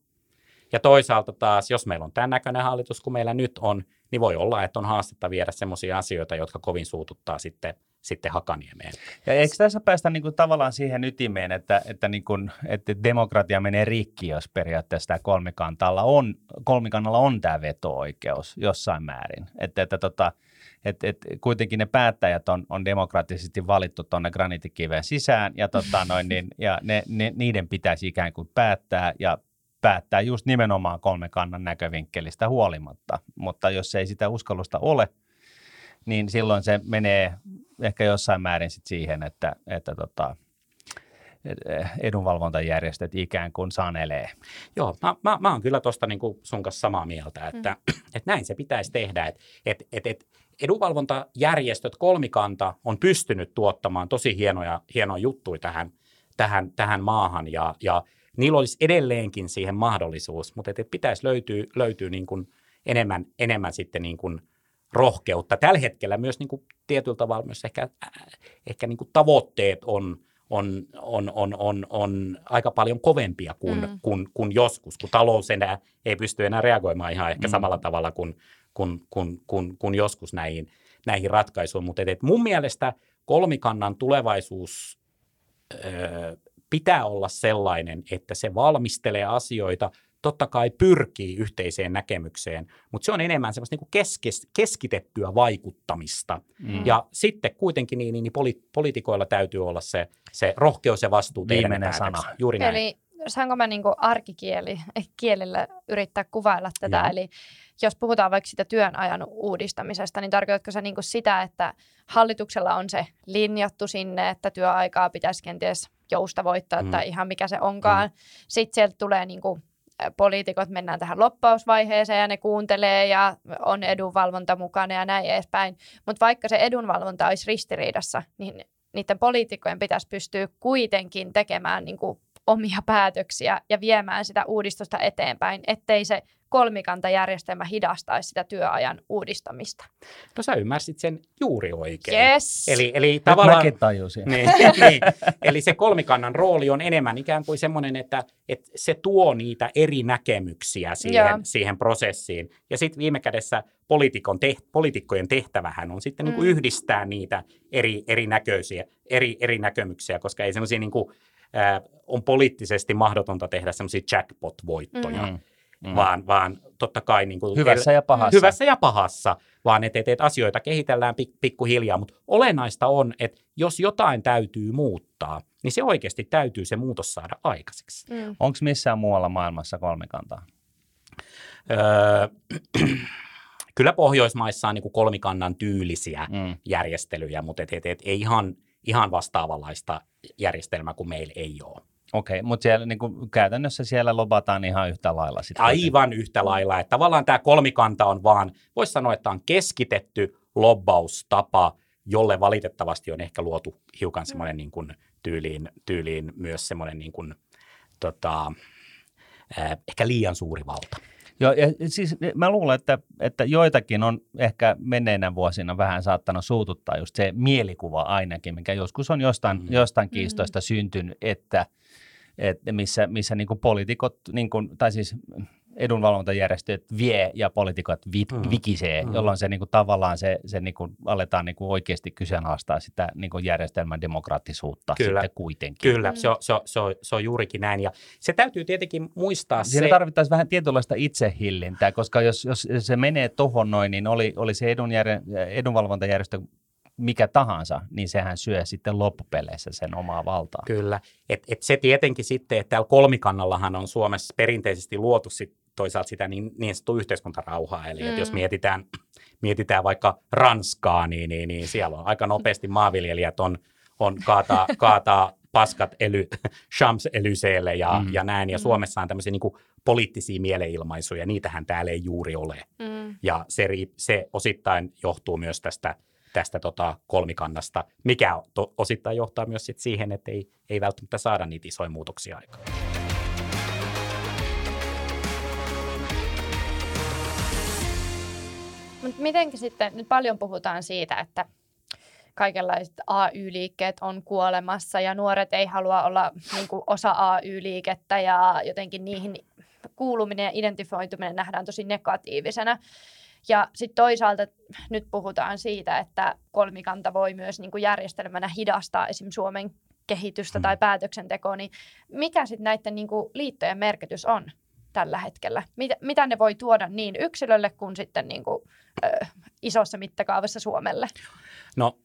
Ja toisaalta taas, jos meillä on tämän näköinen hallitus kuin meillä nyt on, niin voi olla, että on haastetta viedä sellaisia asioita, jotka kovin suututtaa sitten, sitten Hakaniemeen. Ja eikö tässä päästä niin kuin tavallaan siihen ytimeen, että, että, niin kuin, että demokratia menee rikki, jos periaatteessa kolmikannalla on, kolmikannalla on tämä veto-oikeus jossain määrin. Että, että, tota, että, että kuitenkin ne päättäjät on, on demokraattisesti valittu tuonne graniittikiveen sisään ja, tota noin, niin, ja ne, ne, niiden pitäisi ikään kuin päättää ja päättää just nimenomaan kolmikannan näkövinkkelistä huolimatta, mutta jos ei sitä uskallusta ole, niin silloin se menee ehkä jossain määrin sit siihen, että, että tota, edunvalvontajärjestöt ikään kuin sanelee. Joo, mä, mä, mä oon kyllä tuosta niinku sun kanssa samaa mieltä, että mm. et näin se pitäisi tehdä, että et, et, et edunvalvontajärjestöt, kolmikanta on pystynyt tuottamaan tosi hienoja, hienoja juttuja tähän, tähän, tähän maahan ja, ja niillä olisi edelleenkin siihen mahdollisuus, mutta et, et pitäisi löytyä, löytyä niin kuin enemmän, enemmän sitten niin kuin rohkeutta. Tällä hetkellä myös niin kuin tietyllä tavalla myös ehkä, ehkä niin kuin tavoitteet on, on, on, on, on, on aika paljon kovempia kuin, mm. kuin, kuin joskus, kun talous enää, ei pysty enää reagoimaan ihan ehkä mm. samalla tavalla kuin, kuin, kuin, kuin, kuin joskus näihin, näihin ratkaisuihin. Mutta et, et mun mielestä kolmikannan tulevaisuus... Öö, pitää olla sellainen, että se valmistelee asioita, totta kai pyrkii yhteiseen näkemykseen, mutta se on enemmän semmoista niinku keskis, keskitettyä vaikuttamista. Mm. Ja sitten kuitenkin niin, niin, niin poli, poliitikoilla täytyy olla se, se rohkeus ja vastuu tehdä ne päätöksiä. Juuri näin. Eli saanko mä niinku arkikielillä yrittää kuvailla tätä? Joo. Eli jos puhutaan vaikka sitä työn ajan uudistamisesta, niin tarkoitatko sä niinku sitä, että hallituksella on se linjattu sinne, että työaikaa pitäisi kenties joustavoittaa mm. tai ihan mikä se onkaan. Mm. Sitten sieltä tulee niin kuin, poliitikot, mennään tähän loppausvaiheeseen ja ne kuuntelee ja on edunvalvonta mukana ja näin edespäin. Mutta vaikka se edunvalvonta olisi ristiriidassa, niin niiden poliitikkojen pitäisi pystyä kuitenkin tekemään niin kuin omia päätöksiä ja viemään sitä uudistusta eteenpäin, ettei se kolmikantajärjestelmä hidastaisi sitä työajan uudistamista. No sä ymmärsit sen juuri oikein. Yes. Eli, eli tavallaan niin, niin, eli se kolmikannan rooli on enemmän ikään kuin semmoinen, että, että se tuo niitä eri näkemyksiä siihen, siihen prosessiin. Ja sitten viime kädessä teht, poliitikkojen tehtävähän on sitten mm. niin kuin yhdistää niitä eri, eri, näköisiä, eri, eri näkemyksiä, koska ei semmoisia niin kuin, äh, on poliittisesti mahdotonta tehdä semmoisia jackpot-voittoja. Mm. Mm. Vaan, vaan totta kai niin kuin hyvässä, ja pahassa. hyvässä ja pahassa, vaan että et, asioita kehitellään pik, pikkuhiljaa. Mutta olennaista on, että jos jotain täytyy muuttaa, niin se oikeasti täytyy se muutos saada aikaiseksi. Mm. Onko missään muualla maailmassa kolmikantaa? Öö, kyllä Pohjoismaissa on niin kuin kolmikannan tyylisiä mm. järjestelyjä, mutta et, et, et, ei ihan, ihan vastaavanlaista järjestelmää kuin meillä ei ole. Okei, mutta siellä, niin kuin käytännössä siellä lobataan ihan yhtä lailla. Sit Aivan kuitenkin. yhtä lailla. Että tavallaan tämä kolmikanta on vaan, voisi sanoa, että on keskitetty lobbaustapa, jolle valitettavasti on ehkä luotu hiukan semmoinen niin kuin tyyliin, tyyliin myös semmoinen niin kuin, tota, eh, ehkä liian suuri valta. Joo, ja siis mä luulen, että, että joitakin on ehkä menneinä vuosina vähän saattanut suututtaa just se mielikuva ainakin, mikä joskus on jostain, mm. jostain kiistoista mm. syntynyt, että, että missä, missä niin kuin poliitikot, niin kuin, tai siis edunvalvontajärjestöt vie ja poliitikot vit, mm. vikisee, mm. jolloin se niin kuin, tavallaan se, se niin kuin, aletaan niin kuin oikeasti kyseenalaistaa sitä niin kuin järjestelmän demokraattisuutta kyllä, sitten kuitenkin. Kyllä, mm. se, on, se, on, se on juurikin näin ja se täytyy tietenkin muistaa. Siellä se... tarvittaisiin vähän tietynlaista itsehillintää, koska jos, jos se menee tohon noin, niin oli, oli se edunjärje, edunvalvontajärjestö mikä tahansa, niin sehän syö sitten loppupeleissä sen omaa valtaa. Kyllä, että et se tietenkin sitten, että täällä kolmikannallahan on Suomessa perinteisesti luotu sit toisaalta sitä niin, niin sanottua yhteiskuntarauhaa, eli mm. että jos mietitään, mietitään vaikka Ranskaa, niin, niin, niin siellä on aika nopeasti maanviljelijät on, on kaataa, kaataa paskat ely, Champs-Elyseelle ja, mm. ja näin, ja Suomessa on tämmöisiä niin kuin poliittisia mielenilmaisuja, niitähän täällä ei juuri ole, mm. ja se, se osittain johtuu myös tästä tästä tota, kolmikannasta, mikä to, osittain johtaa myös sit siihen, että ei, ei välttämättä saada niitä isoja muutoksia aikaan. Mutta mitenkin sitten, nyt paljon puhutaan siitä, että kaikenlaiset A Y-liikkeet on kuolemassa ja nuoret ei halua olla niin kuin osa A Y-liikettä ja jotenkin niihin kuuluminen ja identifioituminen nähdään tosi negatiivisena. Ja sitten toisaalta nyt puhutaan siitä, että kolmikanta voi myös niin kuin järjestelmänä hidastaa esimerkiksi Suomen kehitystä mm. tai päätöksentekoa, niin mikä sitten näiden niin kuin liittojen merkitys on tällä hetkellä? Mitä, mitä ne voi tuoda niin yksilölle kuin sitten niin kuin, ö, isossa mittakaavassa Suomelle? No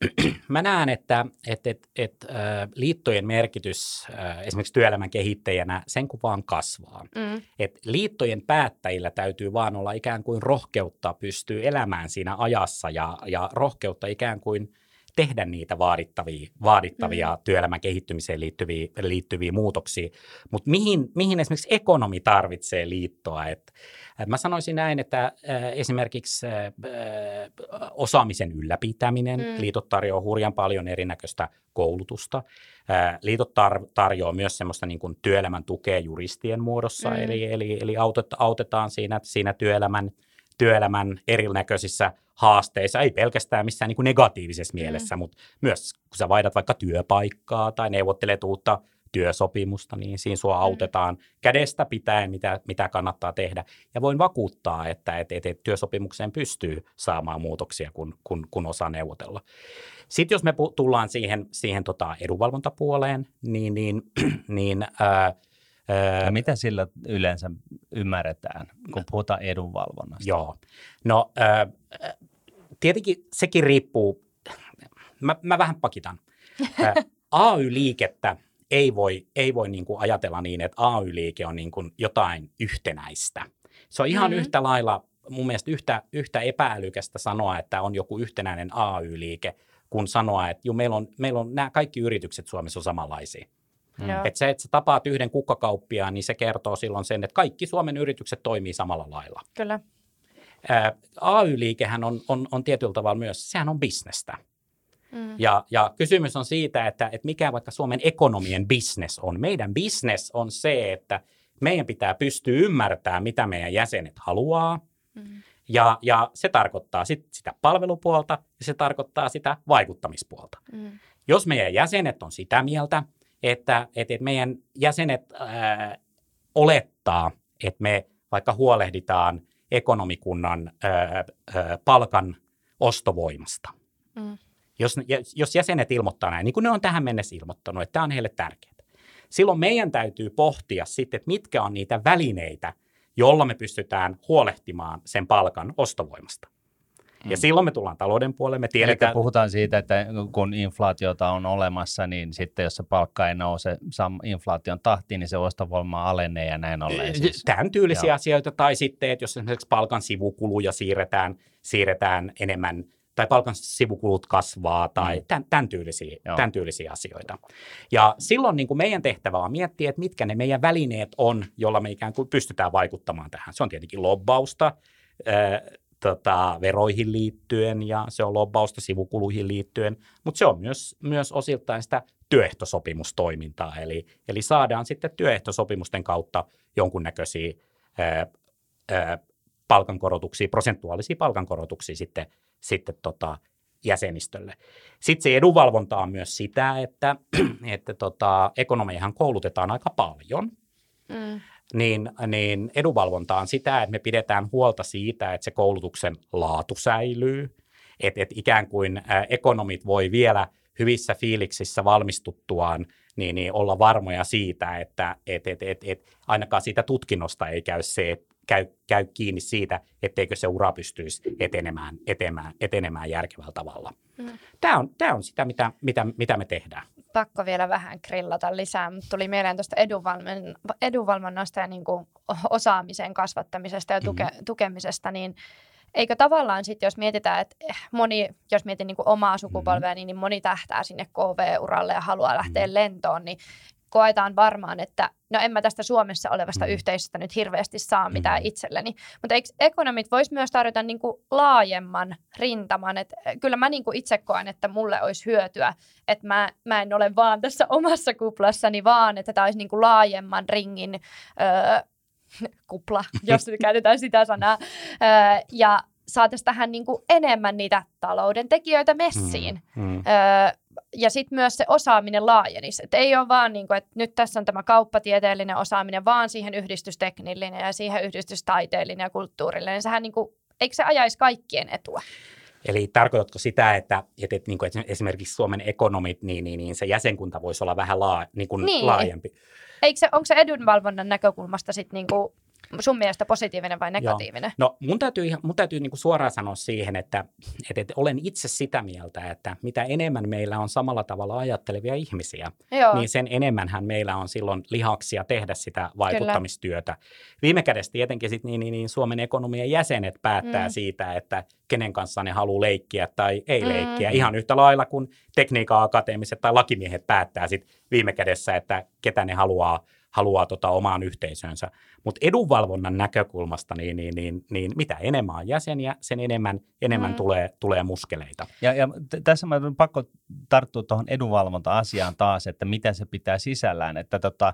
mä näen, että et, et, et, ö, liittojen merkitys ö, esimerkiksi työelämän kehittäjänä sen kun vaan kasvaa. Mm. Et liittojen päättäjillä täytyy vaan olla ikään kuin rohkeutta pystyy elämään siinä ajassa ja, ja rohkeutta ikään kuin tehdä niitä vaadittavia, vaadittavia mm. työelämän kehittymiseen liittyviä, liittyviä muutoksia. Mutta mihin, mihin esimerkiksi ekonomi tarvitsee liittoa? Et mä sanoisin näin, että esimerkiksi osaamisen ylläpitäminen. Mm. Liitot tarjoaa hurjan paljon erinäköistä koulutusta. Liitot tar- tarjoaa myös semmoista niin kuin työelämän tukea juristien muodossa, mm. eli, eli, eli autetaan siinä, siinä työelämän, työelämän erinäköisissä haasteissa, ei pelkästään missään niin kuin negatiivisessa mm. mielessä, mutta myös kun sä vaihdat vaikka työpaikkaa tai neuvottelet uutta työsopimusta, niin siinä sua mm. autetaan kädestä pitäen, mitä, mitä kannattaa tehdä. Ja voin vakuuttaa, että et, et, et työsopimukseen pystyy saamaan muutoksia, kun, kun, kun osaa neuvotella. Sitten jos me pu- tullaan siihen, siihen tota edunvalvontapuoleen, niin... niin, niin äh, Ja mitä sillä yleensä ymmärretään, kun puhutaan edunvalvonnasta? Joo. No äh, tietenkin sekin riippuu, mä, mä vähän pakitan. Äh, A Y-liikettä ei voi, ei voi niin kuin ajatella niin, että A Y-liike on niin kuin jotain yhtenäistä. Se on ihan mm-hmm. yhtä lailla, mun mielestä yhtä, yhtä epäälykästä sanoa, että on joku yhtenäinen A Y-liike, kun sanoa, että jo meillä on, meillä on nämä kaikki yritykset Suomessa on samanlaisia. Mm. Että se, että sä tapaat yhden kukkakauppiaan, niin se kertoo silloin sen, että kaikki Suomen yritykset toimii samalla lailla. Kyllä. Ää, A Y-liikehän on, on, on tietyllä tavalla myös, sehän on bisnestä. Mm. Ja, ja kysymys on siitä, että, että mikä vaikka Suomen ekonomien business on. Meidän business on se, että meidän pitää pystyä ymmärtämään, mitä meidän jäsenet haluaa. Mm. Ja, ja se tarkoittaa sit sitä palvelupuolta ja se tarkoittaa sitä vaikuttamispuolta. Mm. Jos meidän jäsenet on sitä mieltä, että, että, että meidän jäsenet ää, olettaa, että me vaikka huolehditaan ekonomikunnan ää, ää, palkan ostovoimasta. Mm. Jos, jos jäsenet ilmoittaa näin, niin kuin ne on tähän mennessä ilmoittanut, että tämä on heille tärkeää. Silloin meidän täytyy pohtia sitten, että mitkä on niitä välineitä, jolla me pystytään huolehtimaan sen palkan ostovoimasta. Mm. Ja silloin me tullaan talouden puolelle. Me tiedetään... Eli puhutaan siitä, että kun inflaatiota on olemassa, niin sitten jos se palkka ei nouse inflaation tahtiin, niin se ostovoima alenee ja näin ollen. Siis. Tämän tyylisiä Joo. asioita. Tai sitten, että jos esimerkiksi palkan sivukuluja siirretään, siirretään enemmän, tai palkan sivukulut kasvaa, tai mm. tämän, tämän, tyylisiä, tämän tyylisiä asioita. Ja silloin niin kuin meidän tehtävä on miettiä, että mitkä ne meidän välineet on, jolla me ikään kuin pystytään vaikuttamaan tähän. Se on tietenkin lobbausta äh, tota, veroihin liittyen, ja se on lobbausta sivukuluihin liittyen, mutta se on myös, myös osiltaan sitä työehtosopimustoimintaa. Eli, eli saadaan sitten työehtosopimusten kautta jonkunnäköisiä äh, äh, palkankorotuksia, prosentuaalisia palkankorotuksia sitten, sitten tota jäsenistölle. Sitten se edunvalvonta on myös sitä, että, että tota, ekonomiahan koulutetaan aika paljon, mm. niin, niin edunvalvonta on sitä, että me pidetään huolta siitä, että se koulutuksen laatu säilyy, että et ikään kuin ekonomit voi vielä hyvissä fiiliksissä valmistuttuaan niin, niin olla varmoja siitä, että et, et, et, et ainakaan siitä tutkinnosta ei käy se, että Käy, käy kiinni siitä, etteikö se ura pystyisi etenemään, etemään, etenemään järkevällä tavalla. Mm. Tämä on, tämä on sitä, mitä, mitä, mitä me tehdään. Pakko vielä vähän grillata lisää, mutta tuli mieleen tuosta edunvalvonnasta ja niin kuin osaamisen kasvattamisesta ja tuke, mm-hmm. tukemisesta, niin eikö tavallaan sitten, jos mietitään, että moni, jos mietin niin kuin omaa sukupolvea, mm-hmm. niin, niin moni tähtää sinne K V-uralle ja haluaa lähteä mm-hmm. lentoon, niin koetaan varmaan, että no en mä tästä Suomessa olevasta mm. yhteisöstä nyt hirveästi saa mitään mm. itselleni. Mutta eikö ekonomit vois myös tarjota niinku laajemman rintaman? Et kyllä mä niinku itse koen, että mulle olisi hyötyä, että mä, mä en ole vaan tässä omassa kuplassani, vaan että tämä olisi niinku laajemman ringin öö, kupla, jos käytetään sitä sanaa. Öö, ja saataisiin tähän niinku enemmän niitä talouden tekijöitä messiin. Mm. Mm. Öö, Ja sitten myös se osaaminen laajenisi. Et ei ole vaan niin kuin, että nyt tässä on tämä kauppatieteellinen osaaminen, vaan siihen yhdistysteknillinen ja siihen yhdistystaiteellinen ja kulttuurillinen. Sehän niin kuin, eikö se ajaisi kaikkien etua? Eli tarkoitatko sitä, että, että, että, niin että esimerkiksi Suomen ekonomit, niin, niin, niin se jäsenkunta voisi olla vähän laa, niin kuin niin. laajempi? Eikö se, onko se edunvalvonnan näkökulmasta sitten niin kuin sun mielestä positiivinen vai negatiivinen? Joo. No mun täytyy, mun täytyy niin kuin suoraan sanoa siihen, että, että, että olen itse sitä mieltä, että mitä enemmän meillä on samalla tavalla ajattelevia ihmisiä, Joo. niin sen enemmänhän meillä on silloin lihaksia tehdä sitä vaikuttamistyötä. Kyllä. Viime kädessä tietenkin sit niin, niin, niin Suomen ekonomien jäsenet päättää mm. siitä, että kenen kanssa ne haluaa leikkiä tai ei mm. leikkiä. Ihan yhtä lailla kuin tekniikan akateemiset tai lakimiehet päättää sit viime kädessä, että ketä ne haluaa haluaa tota omaan yhteisönsä. Mutta edunvalvonnan näkökulmasta, niin, niin, niin, niin mitä enemmän on jäseniä, sen enemmän, enemmän mm. tulee, tulee muskeleita. Ja, ja t- tässä mä olen pakko tarttua tuohon edunvalvonta-asiaan taas, että mitä se pitää sisällään. Että tota,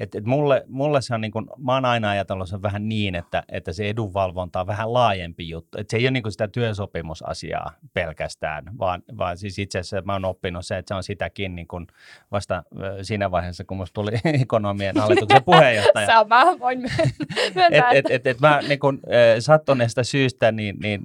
et, et mulle, mulle se on niin kuin, mä oon aina ajatellut sen vähän niin, että, että se edunvalvonta on vähän laajempi juttu. Että se ei ole niin kuin sitä työsopimusasiaa pelkästään, vaan, vaan siis itse asiassa mä oon oppinut se, että se on sitäkin niin kuin vasta siinä vaiheessa, kun musta tuli ekonomia, hallituksen puheenjohtaja. Sama, voin myöntää. et, et, et, et mä niin kun, sattuneesta syystä, niin, niin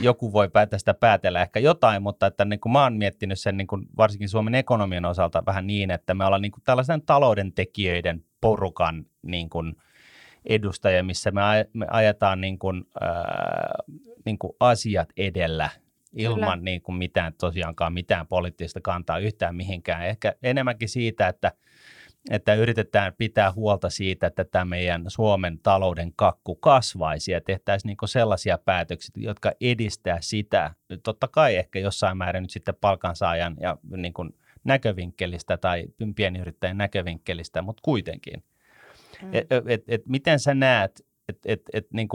joku voi tästä päätellä ehkä jotain, mutta että niin kun mä oon miettinyt sen niin kun, varsinkin Suomen ekonomian osalta vähän niin, että me ollaan niin kun, tällaisen talouden tekijöiden porukan niin kun, edustaja, missä me, aj- me ajetaan niin kun, ää, niin kun asiat edellä. Ilman niin kun, mitään tosiaankaan mitään poliittista kantaa yhtään mihinkään. Ehkä enemmänkin siitä, että että yritetään pitää huolta siitä, että tämä meidän Suomen talouden kakku kasvaisi ja tehtäisiin niin kuin sellaisia päätöksiä, jotka edistää sitä, totta kai ehkä jossain määrin nyt sitten palkansaajan ja niin kuin näkövinkkelistä tai pienyrittäjän näkövinkkelistä, mutta kuitenkin. Mm. Et, et, et, miten sä näet, että et, et, niin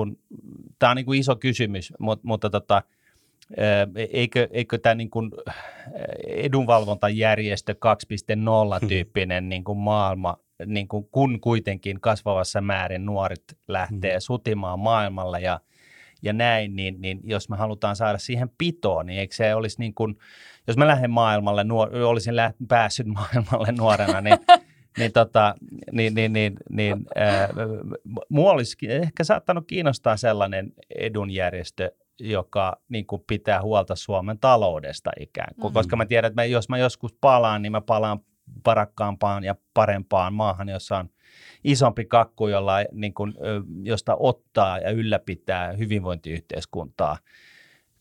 tämä on niin kuin iso kysymys, mutta, mutta tota, Eikö, eikö tämä niin kuin edunvalvontajärjestö kaksi piste nolla-tyyppinen niin kuin maailma, niin kuin kun kuitenkin kasvavassa määrin nuoret lähtee sutimaan maailmalla ja, ja näin, niin, niin jos me halutaan saada siihen pitoon, niin eikö se olisi niin kuin, jos mä lähden maailmalle, nuor, olisin läht, päässyt maailmalle nuorena, niin Niin, tota, niin, niin, niin, niin äh, mua olisi ehkä saattanut kiinnostaa sellainen edunjärjestö, joka niin kuin pitää huolta Suomen taloudesta ikään kuin, mm. koska mä tiedän, että mä, jos mä joskus palaan, niin mä palaan varakkaampaan ja parempaan maahan, jossa on isompi kakku, jolla, niin kuin, josta ottaa ja ylläpitää hyvinvointiyhteiskuntaa.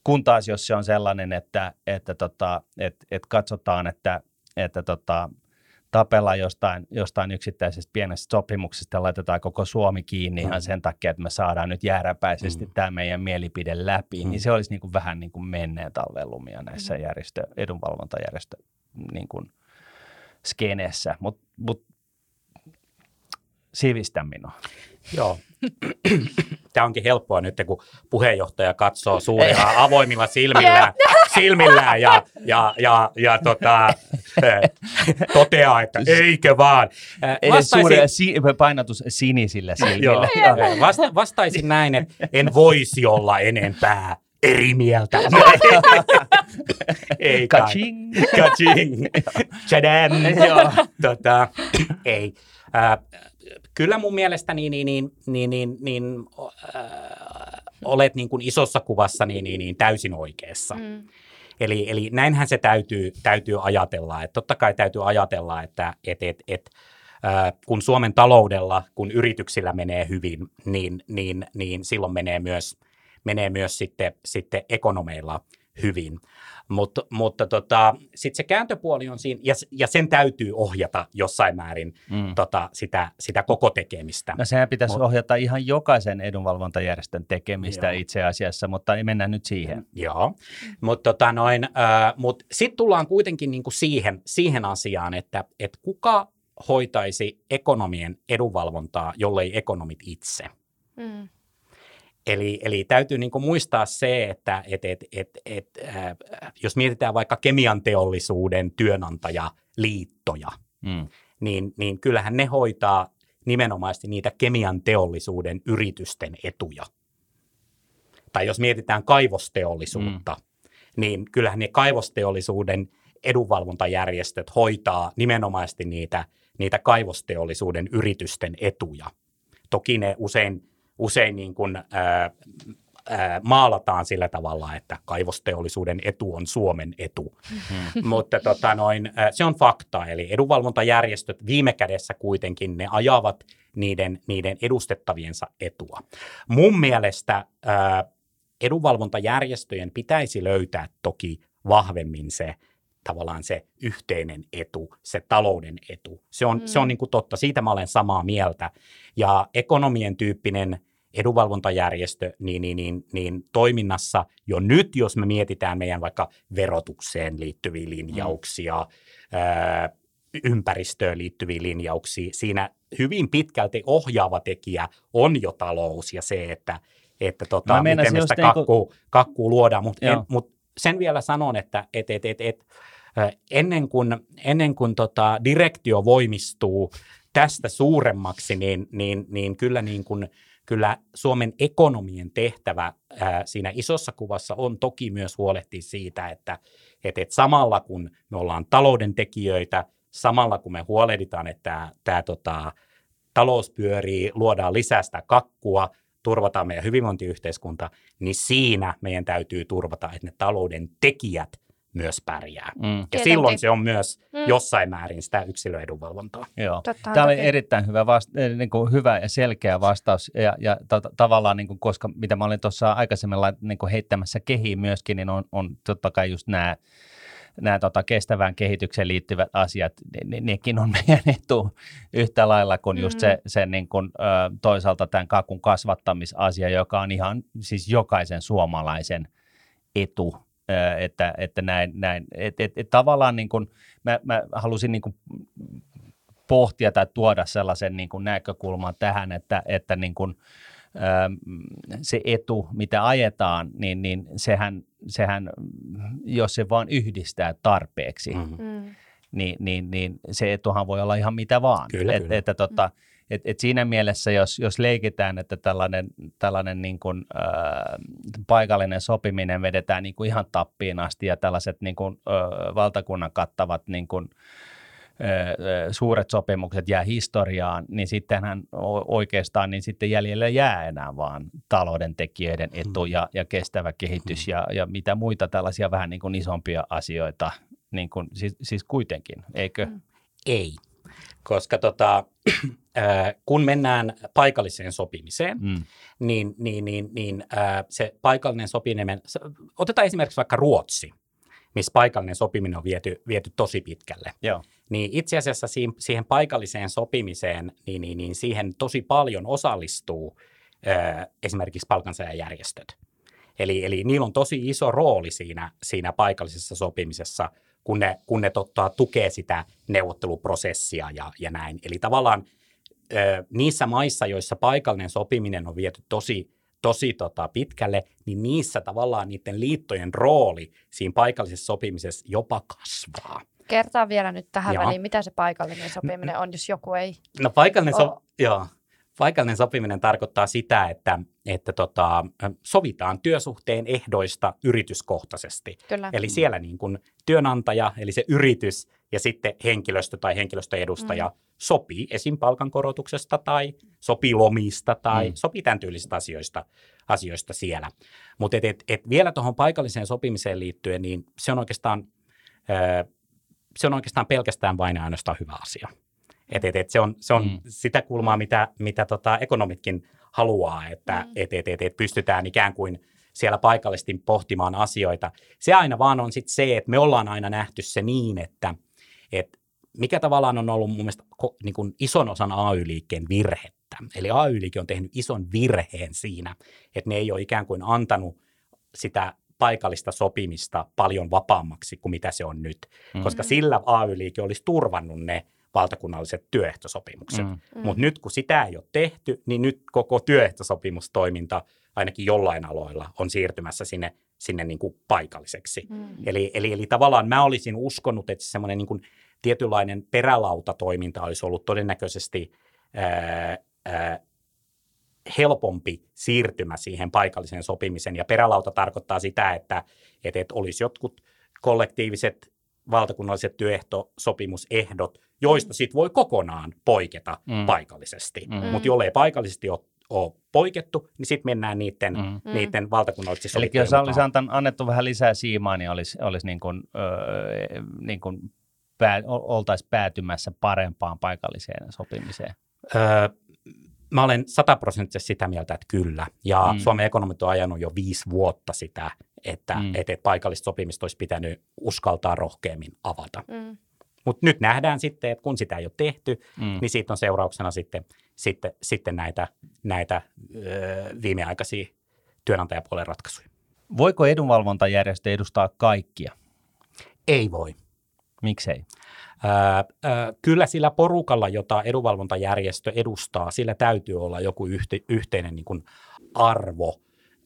Kun taas, jos se on sellainen, että, että, tota, että, että katsotaan, että, että tota, tapellaan jostain, jostain yksittäisestä pienestä sopimuksesta ja laitetaan koko Suomi kiinni ihan sen takia, että me saadaan nyt jääräpäisesti mm. tämä meidän mielipide läpi, mm. niin se olisi niin kuin vähän niin kuin menneen talven lumia näissä mm. järjestö, edunvalvontajärjestö niin kuin skenessä, mutta mut, sivistä minua. Joo. Tämä onkin helppoa nyt, kun puheenjohtaja katsoo suurilla avoimilla silmillään, silmillään ja, ja, ja, ja tota, toteaa, että eikö vaan. Vastaisin, si- painatus sinisillä silmillä. Joo, vasta- vastaisin näin, että en voisi olla enempää eri mieltä. Ei kai. Kaching. Kaching. Tchadam. Tota, ei. Äh, Kyllä mun mielestä niin, niin, niin, niin, niin, niin, äh, olet niin kuin isossa kuvassa niin, niin, niin, täysin oikeassa. Mm. Eli, eli näinhän se täytyy, täytyy ajatella. Et totta kai täytyy ajatella, että et, et, et, äh, kun Suomen taloudella, kun yrityksillä menee hyvin, niin, niin, niin silloin menee myös, menee myös sitten, sitten ekonomeilla hyvin. Mut, mutta tota, sitten se kääntöpuoli on siinä, ja, ja sen täytyy ohjata jossain määrin mm. tota, sitä, sitä koko tekemistä. No sehän pitäisi Mut, ohjata ihan jokaisen edunvalvontajärjestön tekemistä joo. itse asiassa, mutta ei mennä nyt siihen. Joo, mutta tota, äh, mut sitten tullaan kuitenkin niinku siihen, siihen asiaan, että et kuka hoitaisi ekonomien edunvalvontaa, jollei ekonomit itse. Mm. Eli, eli täytyy niin kuin muistaa se, että et, et, et, et, äh, jos mietitään vaikka kemianteollisuuden työnantajaliittoja, mm. niin, niin kyllähän ne hoitaa nimenomaisesti niitä kemianteollisuuden yritysten etuja. Tai jos mietitään kaivosteollisuutta, mm. niin kyllähän ne kaivosteollisuuden edunvalvontajärjestöt hoitaa nimenomaisesti niitä, niitä kaivosteollisuuden yritysten etuja. Toki ne usein... Usein niin kuin, ää, ää, maalataan sillä tavalla, että kaivosteollisuuden etu on Suomen etu, mm-hmm. mutta tota noin, ää, se on fakta. Eli edunvalvontajärjestöt viime kädessä kuitenkin ne ajavat niiden, niiden edustettaviensa etua. Mun mielestä ää, edunvalvontajärjestöjen pitäisi löytää toki vahvemmin se tavallaan se yhteinen etu, se talouden etu. Se on, mm. se on niin kuin totta, siitä mä olen samaa mieltä. Ja ekonomien tyyppinen edunvalvontajärjestö niin, niin, niin, niin toiminnassa jo nyt, jos me mietitään meidän vaikka verotukseen liittyviä linjauksia, mm. ää, ympäristöön liittyviä linjauksia, siinä hyvin pitkälti ohjaava tekijä on jo talous ja se, että, että tota, miten me sitä kakkuu, kakkuu luodaan, mutta mut sen vielä sanon, että et, et, et, et, ennen kuin, ennen kuin tota direktio voimistuu tästä suuremmaksi, niin, niin, niin, kyllä, niin kuin, kyllä Suomen ekonomien tehtävä ää, siinä isossa kuvassa on toki myös huolehtia siitä, että et, et samalla kun me ollaan talouden tekijöitä, samalla kun me huolehditaan, että tämä tota, talous pyörii, luodaan lisää sitä kakkua, turvataan meidän hyvinvointiyhteiskunta, niin siinä meidän täytyy turvata, että ne talouden tekijät myös pärjää. Mm. Ja Tietenkin. Silloin se on myös mm. jossain määrin sitä yksilön edunvalvontaa. Joo. Totta, Tämä oli erittäin hyvä, vasta- niin kuin hyvä ja selkeä vastaus. Ja, ja ta- tavallaan, niin kuin, koska mitä mä olin tuossa aikaisemmin niin kuin heittämässä kehiin myöskin, niin on, on totta kai just nämä, nämä tota, kestävään kehitykseen liittyvät asiat, ne, nekin on meidän etu yhtä lailla kuin just mm-hmm. se, se niin kuin, toisaalta tämän kakun kasvattamisasia, joka on ihan siis jokaisen suomalaisen etu, että, että näin, näin. Et, et, et, tavallaan niin kuin, mä, mä halusin niin kuin pohtia tai tuoda sellaisen niin kuin näkökulman tähän, että, että niin kuin, se etu, mitä ajetaan, niin, niin sehän, sehän, jos se vaan yhdistää tarpeeksi, mm-hmm. niin, niin, niin se etuhan voi olla ihan mitä vaan. Kyllä, et, kyllä. Että, tota, et, et siinä mielessä, jos, jos leikitään, että tällainen, tällainen niin kuin, äh, paikallinen sopiminen vedetään niin kuin ihan tappiin asti ja tällaiset niin kuin, äh, valtakunnan kattavat niin kuin, suuret sopimukset jää historiaan, niin sittenhän oikeastaan niin sitten jäljellä jää enää vaan talouden tekijöiden etu ja, ja kestävä kehitys ja, ja mitä muita tällaisia vähän niin kuin isompia asioita, niin kuin, siis, siis kuitenkin, eikö? Ei, koska tota, äh, kun mennään paikalliseen sopimiseen, mm. niin, niin, niin, niin äh, se paikallinen sopiminen, otetaan esimerkiksi vaikka Ruotsi, missä paikallinen sopiminen on viety, viety tosi pitkälle. Joo. Niin itse asiassa siihen, siihen paikalliseen sopimiseen, niin, niin, niin siihen tosi paljon osallistuu ö, esimerkiksi palkansaajajärjestöt. Eli, eli niillä on tosi iso rooli siinä, siinä paikallisessa sopimisessa, kun ne, kun ne totta, tukee sitä neuvotteluprosessia ja, ja näin. Eli tavallaan ö, niissä maissa, joissa paikallinen sopiminen on viety tosi tosi tota, pitkälle, niin niissä tavallaan niiden liittojen rooli siinä paikallisessa sopimisessa jopa kasvaa. Kertaa vielä nyt tähän joo. väliin, mitä se paikallinen sopiminen on, jos joku ei No paikallinen, so- joo. paikallinen sopiminen tarkoittaa sitä, että, että tota, sovitaan työsuhteen ehdoista yrityskohtaisesti. Kyllä. Eli siellä niin kun työnantaja, eli se yritys ja sitten henkilöstö tai henkilöstöedustaja mm. sopii esim. Palkankorotuksesta tai sopii lomista tai mm. sopii tämän tyylisistä asioista, asioista siellä. Mutta et, et, et vielä tuohon paikalliseen sopimiseen liittyen, niin se on oikeastaan, ö, se on oikeastaan pelkästään vain ainoastaan hyvä asia. Et, et, et se on, se on mm. sitä kulmaa, mitä, mitä tota ekonomitkin haluaa, että mm. et, et, et, et pystytään ikään kuin siellä paikallisesti pohtimaan asioita. Se aina vaan on sit se, että me ollaan aina nähty se niin, että et mikä tavallaan on ollut mun mielestä niin kuin ison osan A Y-liikkeen virhettä. Eli A Y-liike on tehnyt ison virheen siinä, että ne ei ole ikään kuin antanut sitä paikallista sopimista paljon vapaammaksi kuin mitä se on nyt. Mm. Koska sillä A Y-liike olisi turvannut ne valtakunnalliset työehtosopimukset. Mm. Mutta nyt kun sitä ei ole tehty, niin nyt koko työehtosopimustoiminta ainakin jollain aloilla on siirtymässä sinne, sinne niin kuin paikalliseksi. Mm. Eli, eli, eli tavallaan mä olisin uskonut, että semmoinen niin kuin tietynlainen perälautatoiminta olisi ollut todennäköisesti ää, ää, helpompi siirtymä siihen paikalliseen sopimiseen. Ja perälauta tarkoittaa sitä, että, että, että olisi jotkut kollektiiviset valtakunnalliset työehtosopimusehdot, joista sit voi kokonaan poiketa mm. paikallisesti. Mm. Mutta jollei paikallisesti ole ole poikettu, niin sitten mennään niiden, mm. niiden valtakunnallisesti sovittujen. Eli jos olisi antan, annettu vähän lisää siimaa, niin olisi, olisi niin kuin, öö, niin kuin pää, oltaisiin päätymässä parempaan paikalliseen sopimiseen. Öö, mä olen sataprosenttisesti sitä mieltä, että kyllä. Ja mm. Suomen ekonomit on ajanut jo viisi vuotta sitä, että mm. et, et paikallista sopimista olisi pitänyt uskaltaa rohkeammin avata. Mm. Mutta nyt nähdään sitten, että kun sitä ei ole tehty, mm. niin siitä on seurauksena sitten, sitten, sitten näitä, näitä öö, viimeaikaisia työnantajapuolen ratkaisuja. Voiko edunvalvontajärjestö edustaa kaikkia? Ei voi. Miksei? Öö, öö, kyllä sillä porukalla, jota edunvalvontajärjestö edustaa, sillä täytyy olla joku yhte, yhteinen niin kuin arvo.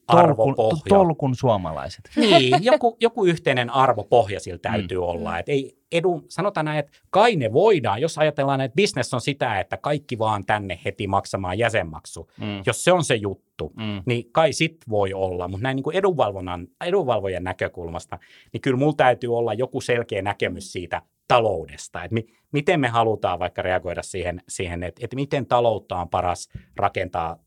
Arvopohja. Tolkun suomalaiset. Niin, joku, joku yhteinen arvopohja sillä täytyy mm. olla. Et ei edu, sanotaan näin, että kai ne voidaan, jos ajatellaan, että business on sitä, että kaikki vaan tänne heti maksamaan jäsenmaksu. Mm. Jos se on se juttu, mm. niin kai sit voi olla. Mutta näin niin edunvalvonnan, edunvalvojan näkökulmasta, niin kyllä mulla täytyy olla joku selkeä näkemys siitä taloudesta. Että mi, miten me halutaan vaikka reagoida siihen, siihen että et miten taloutta on paras rakentaa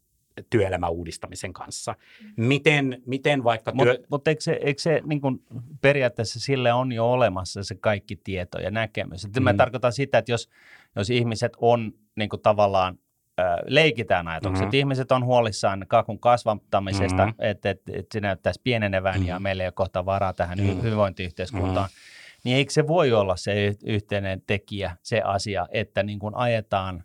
työelämän uudistamisen kanssa. Miten, miten vaikka työ... Mutta mut eikö se, eikö se niin kun periaatteessa sille on jo olemassa se kaikki tieto ja näkemys? Mm. Mä tarkoitan sitä, että jos, jos ihmiset on niin kun tavallaan leikitään ajatukset. Mm-hmm. Ihmiset on huolissaan kakun kasvattamisesta, mm-hmm. että et, et se näyttäisi pienenevän mm-hmm. ja meillä ei ole kohta varaa tähän mm-hmm. hyvinvointiyhteiskuntaan. Mm-hmm. Niin eikö se voi olla se yhteinen tekijä, se asia, että niin kun ajetaan.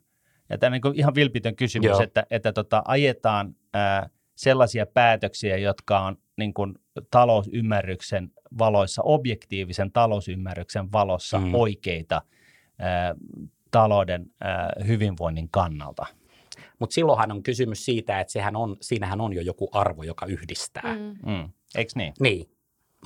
Ja tämä on niin ihan vilpitön kysymys, Joo. että, että tota, ajetaan ää, sellaisia päätöksiä, jotka on niin kuin, talousymmärryksen valoissa, objektiivisen talousymmärryksen valossa mm. oikeita ää, talouden ää, hyvinvoinnin kannalta. Mutta silloinhan on kysymys siitä, että sehän on, siinähän on jo joku arvo, joka yhdistää. Mm. Mm. Eikö niin? Niin.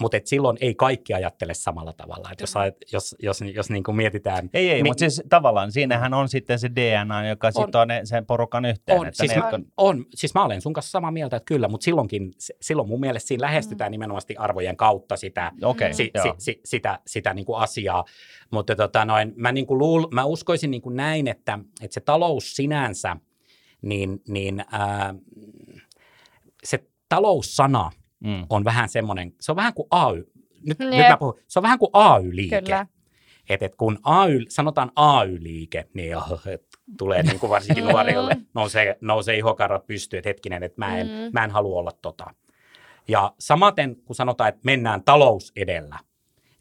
Mutta silloin ei kaikki ajattele samalla tavalla, että jos, jos, jos, jos niin kuin mietitään. Ei, ei, mi- mutta siis tavallaan siinähän on sitten se D N A, joka on, sitoo ne, sen porukan yhteen. On, että siis ne, mä, on, on, siis mä olen sun kanssa samaa mieltä, että kyllä, mutta silloinkin, silloin mun mielestä siinä lähestytään mm. nimenomaan arvojen kautta sitä, okay, si, si, si, sitä, sitä niin kuin asiaa. Mutta tota noin, mä, niin kuin luul, mä uskoisin niin kuin näin, että, että se talous sinänsä, niin, niin äh, se taloussana, Mm. on vähän semmoinen, se on vähän kuin A Y, nyt, nyt mä puhun, se on vähän kuin A Y-liike. Että et kun A Y, sanotaan A Y-liike, niin oh, tulee niin kuin varsinkin nuorille, nousee, nousee ihokarvat pystyyn, että hetkinen, että mä en, mm. mä en halua olla tota. Ja samaten, kun sanotaan, että mennään talous edellä,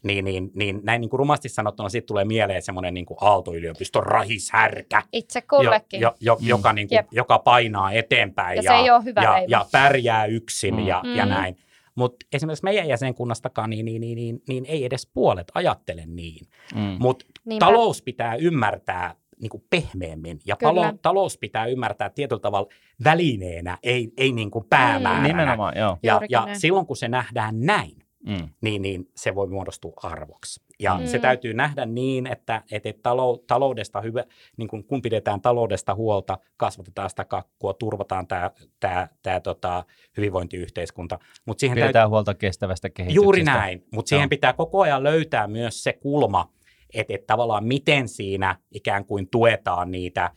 niin, niin, niin näin niin kuin rumasti sanottuna siitä tulee mieleen semmoinen niin kuin Aalto-yliopiston rahishärkä. Itse kullekin. Jo, jo, jo, joka, mm. niin kuin, joka painaa eteenpäin ja, ja, se ei ole hyvä ja, ja pärjää yksin mm. Ja, mm. ja näin. Mutta esimerkiksi meidän jäsenkunnastakaan niin, niin, niin, niin, niin ei edes puolet ajattele niin. Mm. Mutta talous pitää ymmärtää niin kuin pehmeämmin ja palo, talous pitää ymmärtää tietyllä tavalla välineenä, ei, ei niin kuin päämääränä. Nimenomaan, joo. Ja, ja silloin kun se nähdään näin. Mm. Niin, niin se voi muodostua arvoksi. Ja mm. se täytyy nähdä niin, että, että talou, taloudesta hyvä, niin kun, kun pidetään taloudesta huolta, kasvatetaan sitä kakkua, turvataan tämä, tämä, tämä tota, hyvinvointiyhteiskunta. Mut siihen pidetään täytyy, huolta kestävästä kehityksestä. Juuri näin, mutta siihen pitää koko ajan löytää myös se kulma, että, että tavallaan miten siinä ikään kuin tuetaan niitä,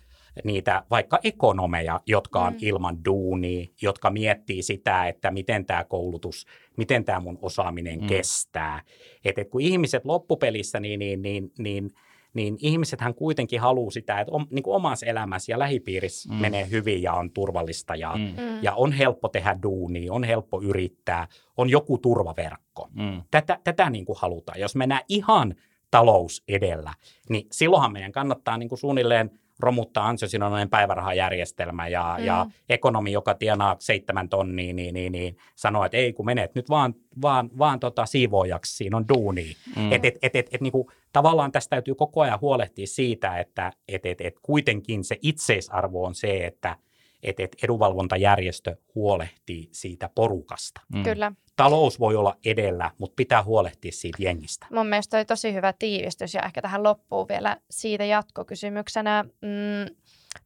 niitä vaikka ekonomeja, jotka on mm. ilman duunia, jotka miettii sitä, että miten tämä koulutus, miten tämä mun osaaminen mm. kestää. Että et kun ihmiset loppupelissä, niin, niin, niin, niin, niin ihmisethän kuitenkin haluaa sitä, että on, niin kuin omassa elämässä ja lähipiirissä mm. menee hyvin ja on turvallista ja, mm. ja on helppo tehdä duunia, on helppo yrittää, on joku turvaverkko. Mm. Tätä, tätä niin kuin halutaan. Jos mennään ihan talous edellä, niin silloinhan meidän kannattaa niin kuin suunnilleen romuttaa ansiosidonnainen päivärahajärjestelmä ja, mm. ja ekonomi, joka tienaa seitsemän tonnia, niin, niin, niin sanoo, että ei kun menet nyt vaan, vaan, vaan tota siivoojaksi, siinä on duunia. Mm. Et, et, et, et, et, niinku, tavallaan tästä täytyy koko ajan huolehtia siitä, että et, et, et, kuitenkin se itseisarvo on se, että et, et edunvalvontajärjestö huolehtii siitä porukasta. Mm. Kyllä. Talous voi olla edellä, mutta pitää huolehtia siitä jengistä. Mun mielestä toi tosi hyvä tiivistys ja ehkä tähän loppuun vielä siitä jatkokysymyksenä. Mm,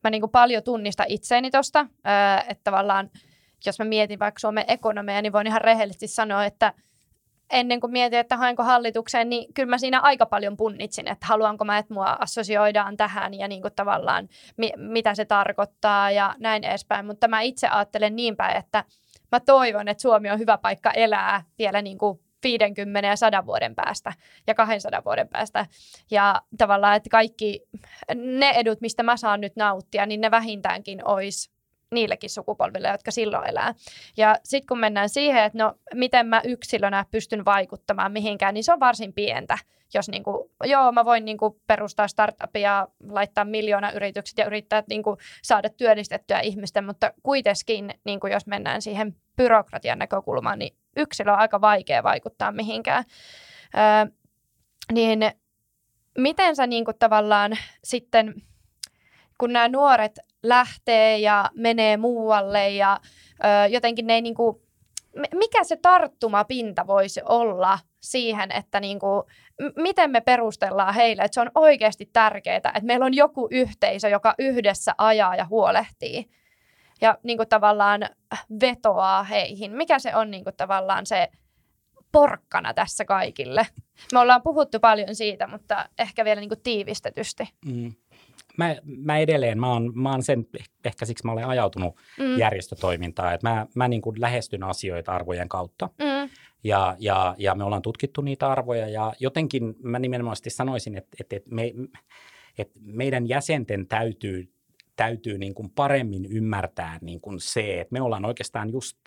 mä niin kuin paljon tunnistan itseäni tosta, että tavallaan jos mä mietin vaikka Suomen ekonomeja, niin voin ihan rehellisesti sanoa, että ennen kuin mietin, että haenko hallitukseen, niin kyllä mä siinä aika paljon punnitsin, että haluanko mä, että mua assosioidaan tähän ja niin kuin tavallaan mi- mitä se tarkoittaa ja näin edespäin. Mutta mä itse ajattelen niin päin, että mä toivon, että Suomi on hyvä paikka elää vielä niin kuin viisikymmentä ja sata vuoden päästä ja kaksisataa vuoden päästä. Ja tavallaan, että kaikki ne edut, mistä mä saan nyt nauttia, niin ne vähintäänkin olisi niillekin sukupolville, jotka silloin elää. Ja sitten kun mennään siihen, että no miten mä yksilönä pystyn vaikuttamaan mihinkään, niin se on varsin pientä. Jos niin kuin, joo, mä voin niin kuin perustaa startupia, laittaa miljoona yritykset ja yrittää niin kuin saada työllistettyä ihmistä, mutta kuitenkin, niin kuin jos mennään siihen byrokratian näkökulmaan, niin yksilö on aika vaikea vaikuttaa mihinkään. Öö, niin miten sä niin kuin tavallaan sitten, kun nämä nuoret lähtee ja menee muualle ja ö, jotenkin ne ei niin kuin, mikä se tarttumapinta voisi olla siihen, että niin kuin, m- miten me perustellaan heille, että se on oikeasti tärkeää, että meillä on joku yhteisö, joka yhdessä ajaa ja huolehtii ja niin kuin tavallaan vetoaa heihin. Mikä se on niin kuin tavallaan se porkkana tässä kaikille? Me ollaan puhuttu paljon siitä, mutta ehkä vielä niin kuin tiivistetysti. Mm. Mä, mä edelleen, mä oon, mä oon sen, ehkä siksi mä olen ajautunut mm. järjestötoimintaan, että mä, mä niin kuin lähestyn asioita arvojen kautta mm. ja, ja, ja me ollaan tutkittu niitä arvoja ja jotenkin mä nimenomaan sanoisin, että, että, että, me, että meidän jäsenten täytyy, täytyy niin kuin paremmin ymmärtää niin kuin se, että me ollaan oikeastaan just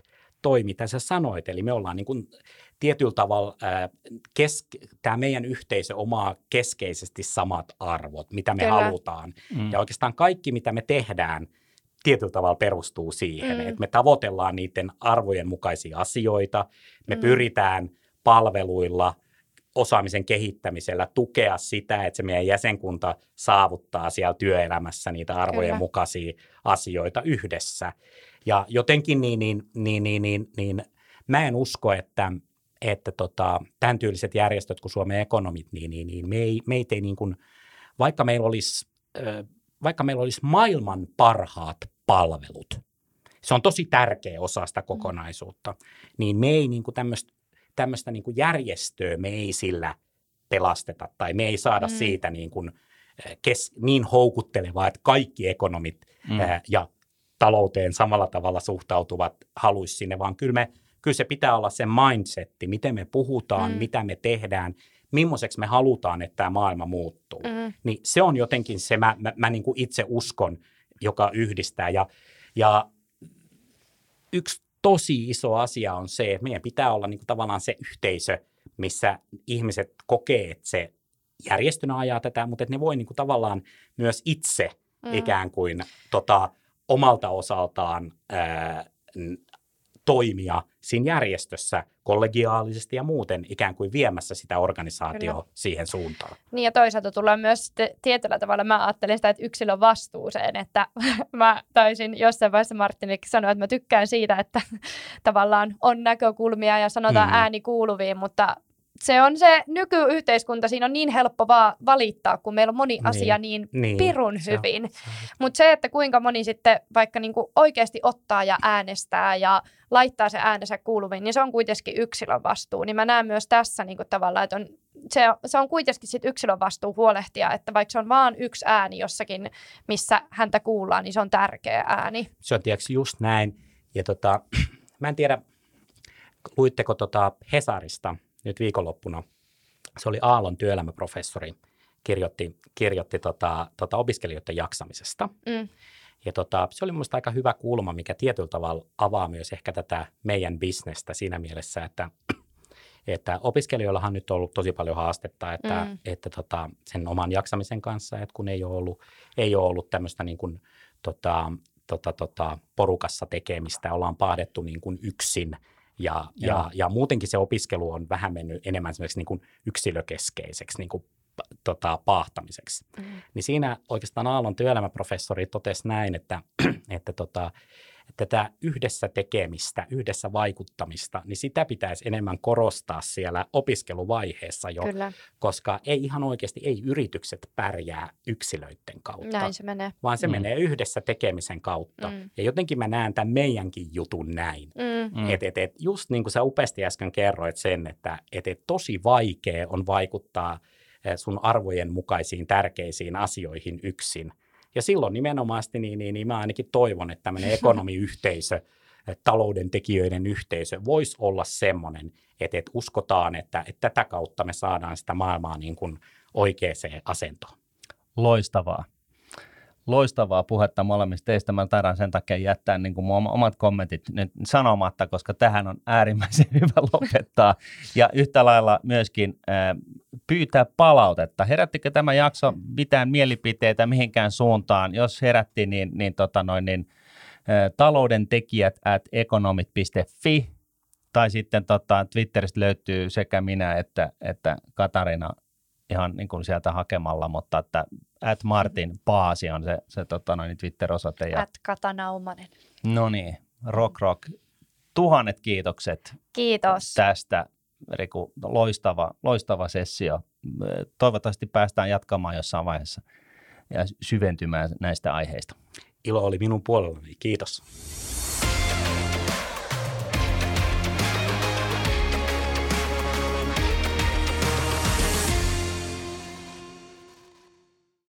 toi, mitä sä sanoit, eli me ollaan niin kuin tietyllä tavalla äh, keske- tämä meidän yhteisö omaa keskeisesti samat arvot, mitä me Kyllä. halutaan. Mm. Ja oikeastaan kaikki, mitä me tehdään, tietyllä tavalla perustuu siihen, mm. että me tavoitellaan niiden arvojen mukaisia asioita, me mm. pyritään palveluilla osaamisen kehittämisellä tukea sitä, että se meidän jäsenkunta saavuttaa siellä työelämässä niitä arvojen Kyllä. mukaisia asioita yhdessä. Ja jotenkin niin, niin, niin, niin, niin, niin mä en usko, että, että tota, tämän tyyliset järjestöt kuin Suomen ekonomit, niin, niin, niin me ei, meitä ei niin kuin, vaikka meillä olisi, vaikka meillä olisi maailman parhaat palvelut, se on tosi tärkeä osa sitä kokonaisuutta, niin me ei niin kuin tämmöistä tämmöistä niin kuin järjestöä me ei sillä pelasteta tai me ei saada mm. siitä niin, kuin kes, niin houkuttelevaa, että kaikki ekonomit mm. ää, ja talouteen samalla tavalla suhtautuvat haluaisi sinne, vaan kyllä, me, kyllä se pitää olla se mindsetti, miten me puhutaan, mm. mitä me tehdään, millaiseksi me halutaan, että tämä maailma muuttuu. Mm. Niin se on jotenkin se, mä, mä, mä niin kuin itse uskon, joka yhdistää ja, ja yksi tosi iso asia on se, että meidän pitää olla niin kuin tavallaan se yhteisö, missä ihmiset kokee, että se järjestönä ajaa tätä, mutta että ne voi niin kuin tavallaan myös itse mm. ikään kuin tota, omalta osaltaan ää, toimia siinä järjestössä kollegiaalisesti ja muuten ikään kuin viemässä sitä organisaatiota Kyllä. siihen suuntaan. Niin ja toisaalta tullaan myös tietyllä tavalla, mä ajattelen sitä, että yksilön vastuuseen, että mä taisin jossain vaiheessa Martinillekin sanoa, että mä tykkään siitä, että tavallaan on näkökulmia ja sanotaan mm. ääni kuuluviin, mutta se on se nykyyhteiskunta, siinä on niin helppo vaan valittaa, kun meillä on moni niin, asia niin, niin pirun hyvin. Mutta se, että kuinka moni sitten vaikka niinku oikeasti ottaa ja äänestää ja laittaa se äänensä kuuluviin, niin se on kuitenkin yksilön vastuu. Niin mä näen myös tässä niinku tavallaan, että on, se, se on kuitenkin sit yksilön vastuu huolehtia, että vaikka se on vaan yksi ääni jossakin, missä häntä kuullaan, niin se on tärkeä ääni. Se on tietysti just näin. Ja tota, mä en tiedä, luitteko tota Hesarista? Nyt viikonloppuna se oli Aallon työelämäprofessori, kirjoitti, kirjoitti tota, tota opiskelijoiden jaksamisesta. Mm. Ja tota, se oli minusta aika hyvä kulma, mikä tietyllä tavalla avaa myös ehkä tätä meidän bisnestä siinä mielessä, että, että opiskelijoillahan nyt on ollut tosi paljon haastetta että, mm. että tota, sen oman jaksamisen kanssa, että kun ei ole ollut, ei ole ollut tämmöistä niin kuin, tota, tota, tota, porukassa tekemistä, ollaan paadettu niin kuin yksin. Ja, ja, ja muutenkin se opiskelu on vähän mennyt enemmän esimerkiksi niin kuin yksilökeskeiseksi niin kuin, tota, paahtamiseksi. Mm. Niin siinä oikeastaan Aallon työelämäprofessori totesi näin, että, että tota, tätä yhdessä tekemistä, yhdessä vaikuttamista, niin sitä pitäisi enemmän korostaa siellä opiskeluvaiheessa jo, Kyllä. koska ei ihan oikeasti, ei yritykset pärjää yksilöiden kautta, näin se menee. Vaan se mm. menee yhdessä tekemisen kautta. Mm. Ja jotenkin mä näen tämän meidänkin jutun näin. Mm. Et, et, et, just niin kuin sä upeasti äsken kerroit sen, että et, et tosi vaikea on vaikuttaa sun arvojen mukaisiin tärkeisiin asioihin yksin. Ja silloin nimenomaan niin, niin, niin mä ainakin toivon, että tämmöinen ekonomiyhteisö, talouden tekijöiden yhteisö voisi olla semmoinen, että, että uskotaan, että, että tätä kautta me saadaan sitä maailmaa niin kuin oikeaan asentoon. Loistavaa. Loistavaa puhetta molemmista teistä. Mä taidan sen takia jättää niin kuin omat kommentit nyt sanomatta, koska tähän on äärimmäisen hyvä lopettaa. Ja yhtä lailla myöskin äh, pyytää palautetta. Herättikö tämä jakso mitään mielipiteitä mihinkään suuntaan? Jos herätti, niin, niin, tota noin, niin äh, taloudentekijät at ekonomit piste fi tai sitten tota, Twitteristä löytyy sekä minä että, että Katarina ihan niin kuin sieltä hakemalla, mutta että at Martin Paasi on se, se tota noin, Twitter-osoite. Ja... at Katanaumanen. No niin, rock rock. Tuhannet kiitokset. Kiitos. Tästä, Riku, loistava, loistava sessio. Toivottavasti päästään jatkamaan jossain vaiheessa ja syventymään näistä aiheista. Ilo oli minun puolellani, kiitos.